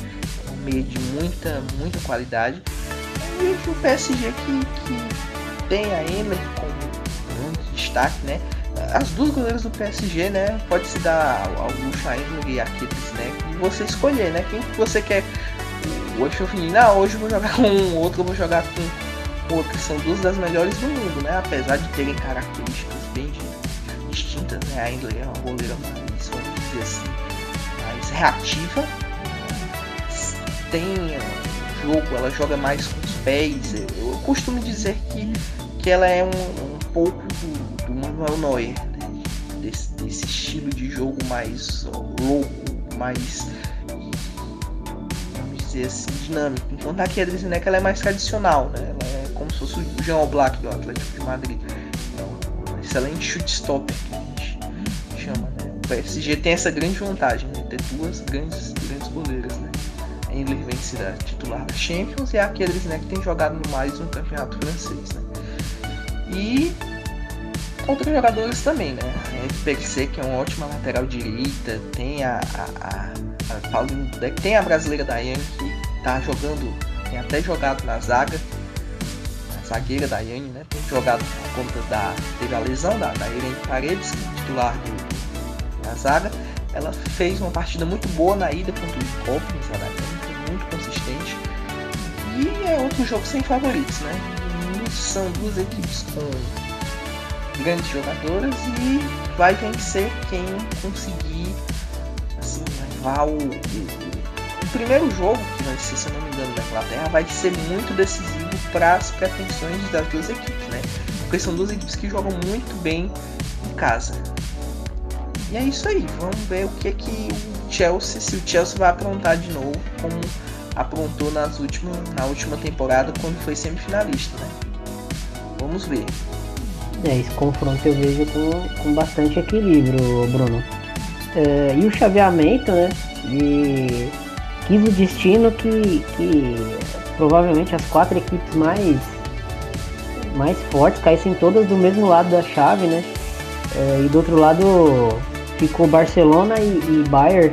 um meio de muita, muita qualidade. E o P S G que, que tem a Emery com muito destaque, né? As duas goleiras do P S G, né? Pode se dar ao luxo a Emery e a Kittles, né? E você escolher, né? Quem que você quer. Hoje eu falei, não, hoje eu vou jogar com um, outro eu vou jogar com outro. São duas das melhores do mundo, né? Apesar de terem características bem distintas, né? A Emery é uma goleira mais, vamos dizer assim, mais reativa. Tem um jogo, ela joga mais com pés. Eu costumo dizer que, que ela é um, um pouco do, do Manuel Neuer, né? desse, desse estilo de jogo mais louco, mais, vamos dizer assim, dinâmico. Enquanto a Kiedrzenek, ela é mais tradicional, né? Ela é como se fosse o Jean Oblak do Atlético de Madrid, é um excelente chute-stopper que a gente chama, né? O P S G tem essa grande vantagem, né? Ter duas grandes, grandes goleiras, né? A Endler vem ser a titular da Champions e a Kiedrzenek, né, tem jogado mais um campeonato francês, né? E outros jogadores também, né? A F P C, que é uma ótima lateral direita, tem a, a, a, a Paulinho, tem a brasileira Dayane, que tá jogando, tem até jogado na zaga, a zagueira Dayane, né? Tem jogado por conta da, teve a lesão da, da Irene Paredes, que é titular do, da zaga. Ela fez uma partida muito boa na ida contra o Linköping, muito consistente. E é outro jogo sem favoritos, né? São duas equipes com grandes jogadoras e vai vencer quem conseguir, assim, levar o... o primeiro jogo, que vai ser, se eu não me engano, da Inglaterra, vai ser muito decisivo para as pretensões das duas equipes, né? Porque são duas equipes que jogam muito bem em casa. E é isso aí, vamos ver o que é que o Chelsea, se o Chelsea vai aprontar de novo, como aprontou nas últimas, na última temporada, quando foi semifinalista, né? Vamos ver. É, esse confronto eu vejo com, com bastante equilíbrio, Bruno. É, e o chaveamento, né? De, quis o destino que, que provavelmente as quatro equipes mais, mais fortes caíssem todas do mesmo lado da chave, né? É, e do outro lado... ficou Barcelona e, e Bayern,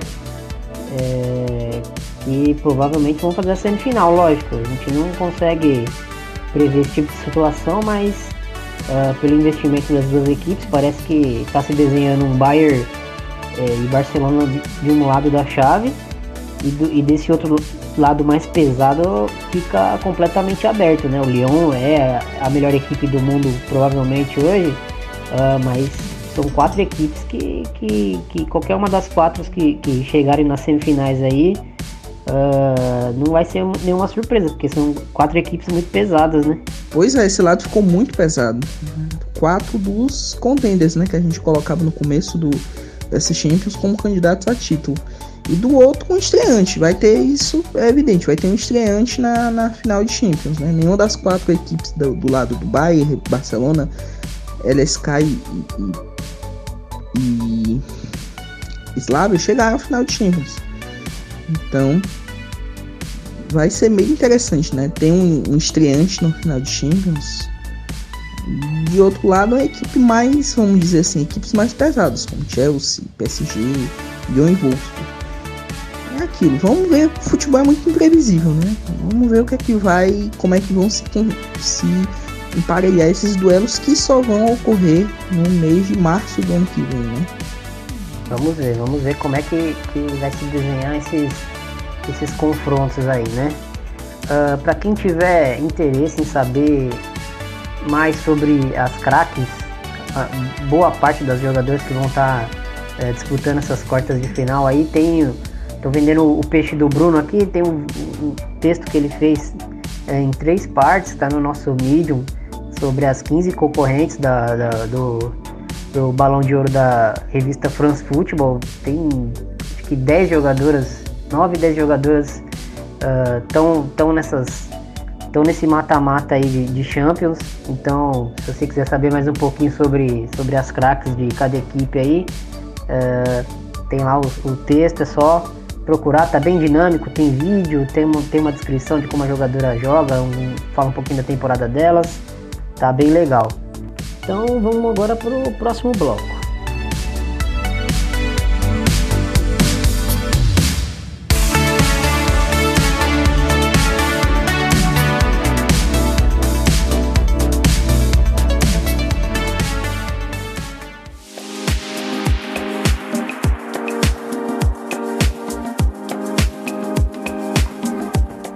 é, que provavelmente vão fazer a semifinal, lógico. A gente não consegue prever esse tipo de situação, mas uh, pelo investimento das duas equipes, parece que está se desenhando um Bayern é, e Barcelona de, de um lado da chave, e, do, e desse outro lado mais pesado fica completamente aberto, né? O Lyon é a melhor equipe do mundo provavelmente hoje, uh, mas... são quatro equipes que, que, que qualquer uma das quatro que, que chegarem nas semifinais aí uh, não vai ser nenhuma surpresa, porque são quatro equipes muito pesadas, né? Pois é, esse lado ficou muito pesado. Uhum. Quatro dos contenders, né, que a gente colocava no começo do, dessa Champions como candidatos a título. E do outro com um estreante. Vai ter isso, é evidente, vai ter um estreante na, na final de Champions, né? Nenhuma das quatro equipes do, do lado do Bayern, Barcelona, L S K e, e e Slavia chegaram ao final de Champions. Então vai ser meio interessante, né? Tem um, um estreante no final de Champions, de outro lado, a equipe mais, vamos dizer assim, equipes mais pesadas, como Chelsea, P S G, Lyon e Wolfsburg. É aquilo, vamos ver, o futebol é muito imprevisível, né? Vamos ver o que é que vai, como é que vão se, se emparelhar esses duelos que só vão ocorrer no mês de março do ano que vem, né? Vamos ver, vamos ver como é que, que vai se desenhar esses, esses confrontos aí, né? Uh, para quem tiver interesse em saber mais sobre as craques, boa parte das jogadoras que vão estar tá, é, disputando essas quartas de final aí, tem, tô vendendo o peixe do Bruno aqui, tem um, um texto que ele fez é, em três partes, está no nosso Medium, sobre as quinze concorrentes da, da, do, do Balão de Ouro da revista France Football. Tem acho que dez jogadoras, nove, dez jogadoras estão uh, tão nessas estão nesse mata-mata aí de, de Champions. Então, se você quiser saber mais um pouquinho sobre, sobre as craques de cada equipe aí, uh, tem lá o, o texto, é só procurar, tá bem dinâmico, tem vídeo, tem, tem uma descrição de como a jogadora joga, um, fala um pouquinho da temporada delas, tá bem legal. Então vamos agora pro próximo bloco.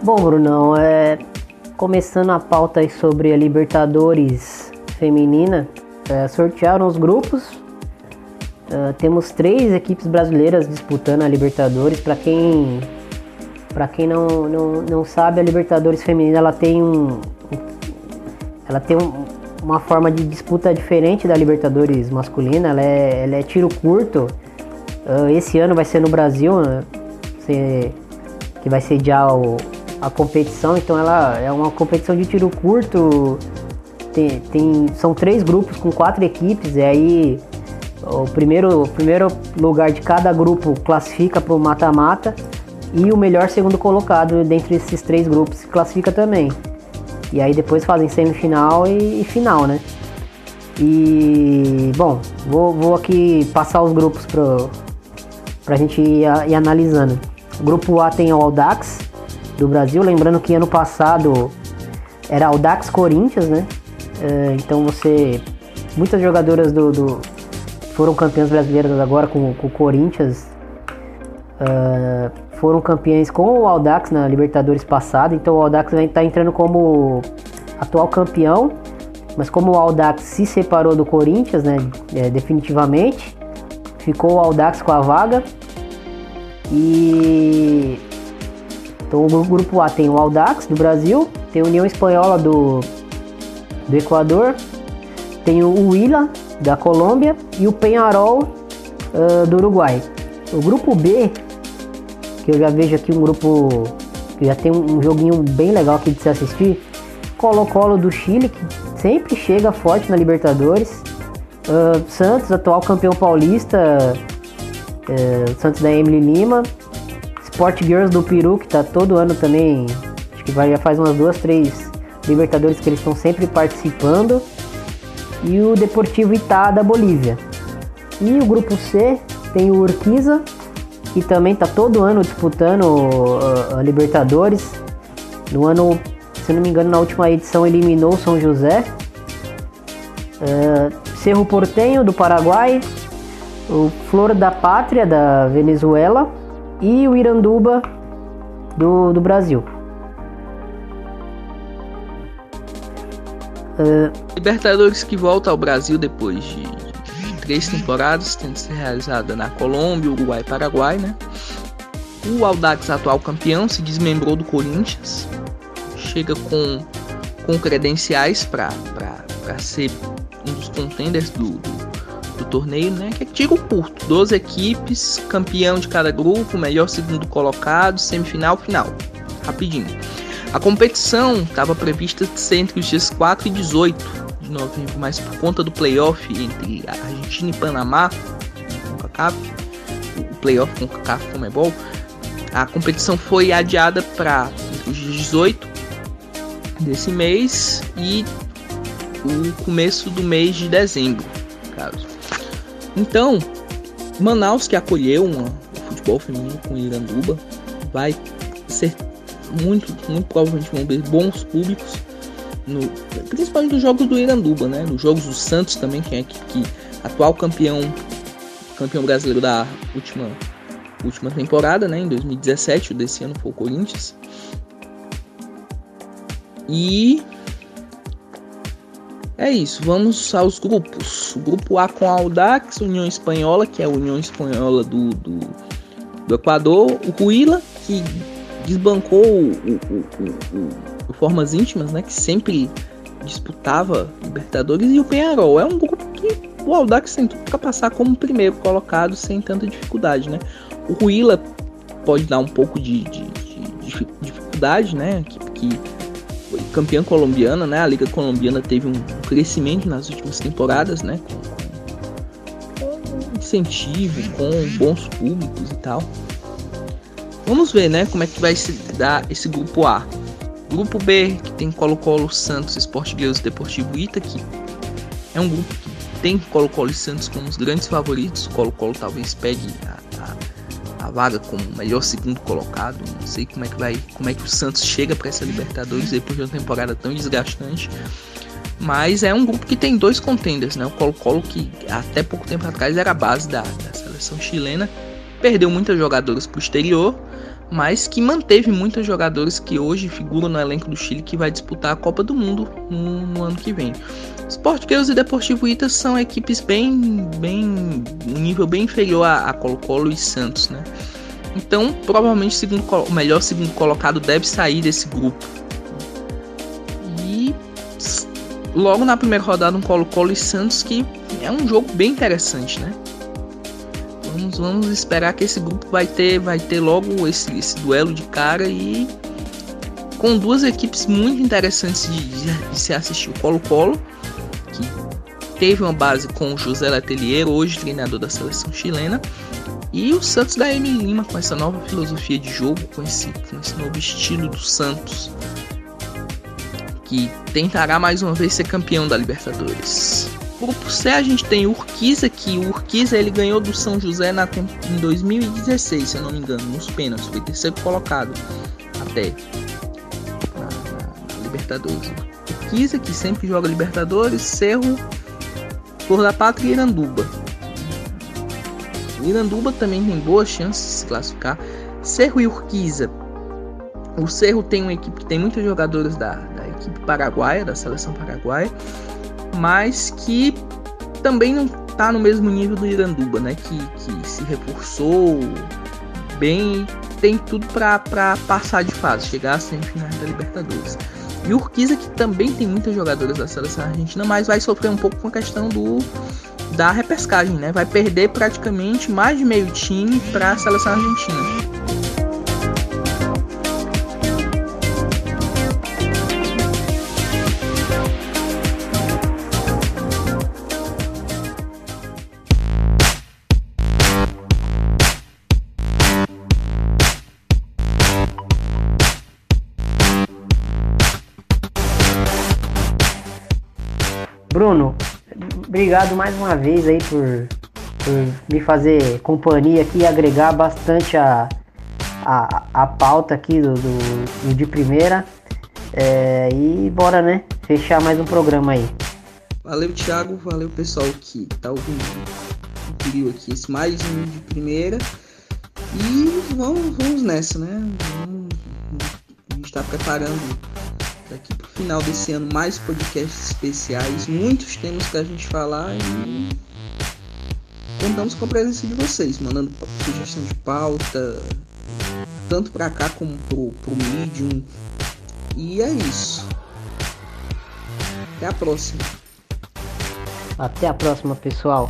Bom, Brunão, é, começando a pauta aí sobre a Libertadores feminina, é, sortearam os grupos, é, temos três equipes brasileiras disputando a Libertadores. Para quem, pra quem não, não, não sabe, a Libertadores feminina ela tem, um, ela tem um, uma forma de disputa diferente da Libertadores masculina, ela é, ela é tiro curto. É, esse ano vai ser no Brasil, né, que vai sediar o a competição, então ela é uma competição de tiro curto, tem, tem, são três grupos com quatro equipes, e aí o primeiro, o primeiro lugar de cada grupo classifica para o mata-mata, e o melhor segundo colocado dentre esses três grupos se classifica também, e aí depois fazem semifinal e, e final, né? E, bom, vou, vou aqui passar os grupos para a gente ir, ir analisando. O grupo A tem o Audax do Brasil, lembrando que ano passado era Audax Corinthians, né? Então você, muitas jogadoras do, do foram campeãs brasileiras agora com o Corinthians, uh, foram campeãs com o Audax na Libertadores passada, então o Audax vai estar entrando como atual campeão, mas como o Audax se separou do Corinthians, né? É, definitivamente, ficou o Audax com a vaga. E então o grupo A tem o Audax do Brasil, tem a União Espanhola do, do Equador, tem o Huila da Colômbia e o Peñarol uh, do Uruguai. O grupo B, que eu já vejo aqui um grupo que já tem um, um joguinho bem legal aqui de se assistir, Colo-Colo do Chile, que sempre chega forte na Libertadores, uh, Santos, atual campeão paulista, uh, Santos da Emily Lima, Sport Girls do Peru, que tá todo ano também, acho que vai, já faz umas duas, três Libertadores que eles estão sempre participando, e o Deportivo Itá da Bolívia. E o grupo C tem o Urquiza, que também tá todo ano disputando a, a Libertadores. No ano, se não me engano, na última edição eliminou o São José, uh, Cerro Porteño do Paraguai, o Flor da Pátria da Venezuela e o Iranduba do, do Brasil. Uh, Libertadores que volta ao Brasil depois de três temporadas, tendo sido realizada na Colômbia, Uruguai e Paraguai, né? O Audax, atual campeão, se desmembrou do Corinthians, chega com, com credenciais para ser um dos contenders do, do do torneio, né, que é tiro curto, doze equipes, campeão de cada grupo, melhor segundo colocado, semifinal, final, rapidinho. A competição estava prevista ser entre os dias quatro e dezoito de novembro, mas por conta do playoff entre Argentina e Panamá, o playoff com o CONCACAF e Conmebol, a competição foi adiada para os dias dezoito desse mês, e o começo do mês de dezembro, caso. Então, Manaus, que acolheu uma, o futebol feminino com Iranduba, vai ser muito, muito provavelmente vão ter bons públicos, no, principalmente nos jogos do Iranduba, né? Nos jogos do Santos também, que é que, que atual campeão, campeão brasileiro da última, última temporada, né? Em dois mil e dezessete, desse ano foi o Corinthians. E é isso, vamos aos grupos. O grupo A com a Audax, União Espanhola, que é a União Espanhola do, do, do Equador, o Huila, que desbancou o, o, o, o Formas Íntimas, né, que sempre disputava Libertadores, e o Peñarol. É um grupo que o Audax tentou para passar como primeiro colocado sem tanta dificuldade, né? O Huila pode dar um pouco de, de, de, de dificuldade, né? Que, que campeã colombiana, né? A Liga Colombiana teve um crescimento nas últimas temporadas, né? Com, com incentivo, com bons públicos e tal. Vamos ver, né? Como é que vai se dar esse grupo A. Grupo B, que tem Colo-Colo, Santos, Sport Grêmio e Deportivo Ita, que é um grupo que tem Colo-Colo e Santos como os grandes favoritos. Colo-Colo talvez pegue a, a, a vaga como o melhor segundo colocado. Não sei como é que vai, como é que o Santos chega para essa Libertadores depois de uma temporada tão desgastante. Mas é um grupo que tem dois contenders, né? O Colo-Colo, que até pouco tempo atrás era a base da, da seleção chilena, perdeu muitas jogadoras para o exterior, mas que manteve muitos jogadores que hoje figuram no elenco do Chile, que vai disputar a Copa do Mundo no, no ano que vem. Sport Girls e Deportivo Ita são equipes bem, bem, um nível bem inferior a, a Colo-Colo e Santos, né? Então, provavelmente segundo, o melhor segundo colocado deve sair desse grupo. E logo na primeira rodada, um Colo-Colo e Santos, que é um jogo bem interessante, né? Vamos, vamos esperar que esse grupo vai ter, vai ter logo esse, esse duelo de cara, e com duas equipes muito interessantes de, de, de se assistir. O Colo-Colo, que teve uma base com o José Letelier, hoje treinador da seleção chilena, e o Santos da Emi Lima, com essa nova filosofia de jogo, com esse, com esse novo estilo do Santos, que tentará mais uma vez ser campeão da Libertadores. Grupo C, a gente tem o Urquiza, que o Urquiza ele ganhou do São José na, em dois mil e dezesseis, se eu não me engano, nos pênaltis, foi terceiro colocado até na, na Libertadores. Urquiza, que sempre joga Libertadores, Cerro, Flor da Pátria e Iranduba. O Iranduba também tem boas chances de se classificar. Cerro e Urquiza. O Cerro tem uma equipe que tem muitos jogadores da, da equipe paraguaia, da seleção paraguaia, mas que também não está no mesmo nível do Iranduba, né? Que, que se reforçou bem, tem tudo para passar de fase, chegar à semifinal da Libertadores. E o Urquiza, que também tem muitos jogadores da seleção argentina, mas vai sofrer um pouco com a questão do, da repescagem, né? Vai perder praticamente mais de meio time para a seleção argentina. Bruno, obrigado mais uma vez aí por, por me fazer companhia aqui e agregar bastante a, a, a pauta aqui do, do, do De Primeira. É, e bora, né? Fechar mais um programa aí. Valeu, Thiago. Valeu, pessoal que tá ouvindo o vídeo aqui. Esse mais um De Primeira. E vamos, vamos nessa, né? Vamos, a gente tá preparando daqui pro final desse ano mais podcasts especiais, muitos temas pra gente falar, e contamos com a presença de vocês, mandando sugestão de pauta, tanto pra cá como pro, pro Medium. E é isso. Até a próxima. Até a próxima, pessoal.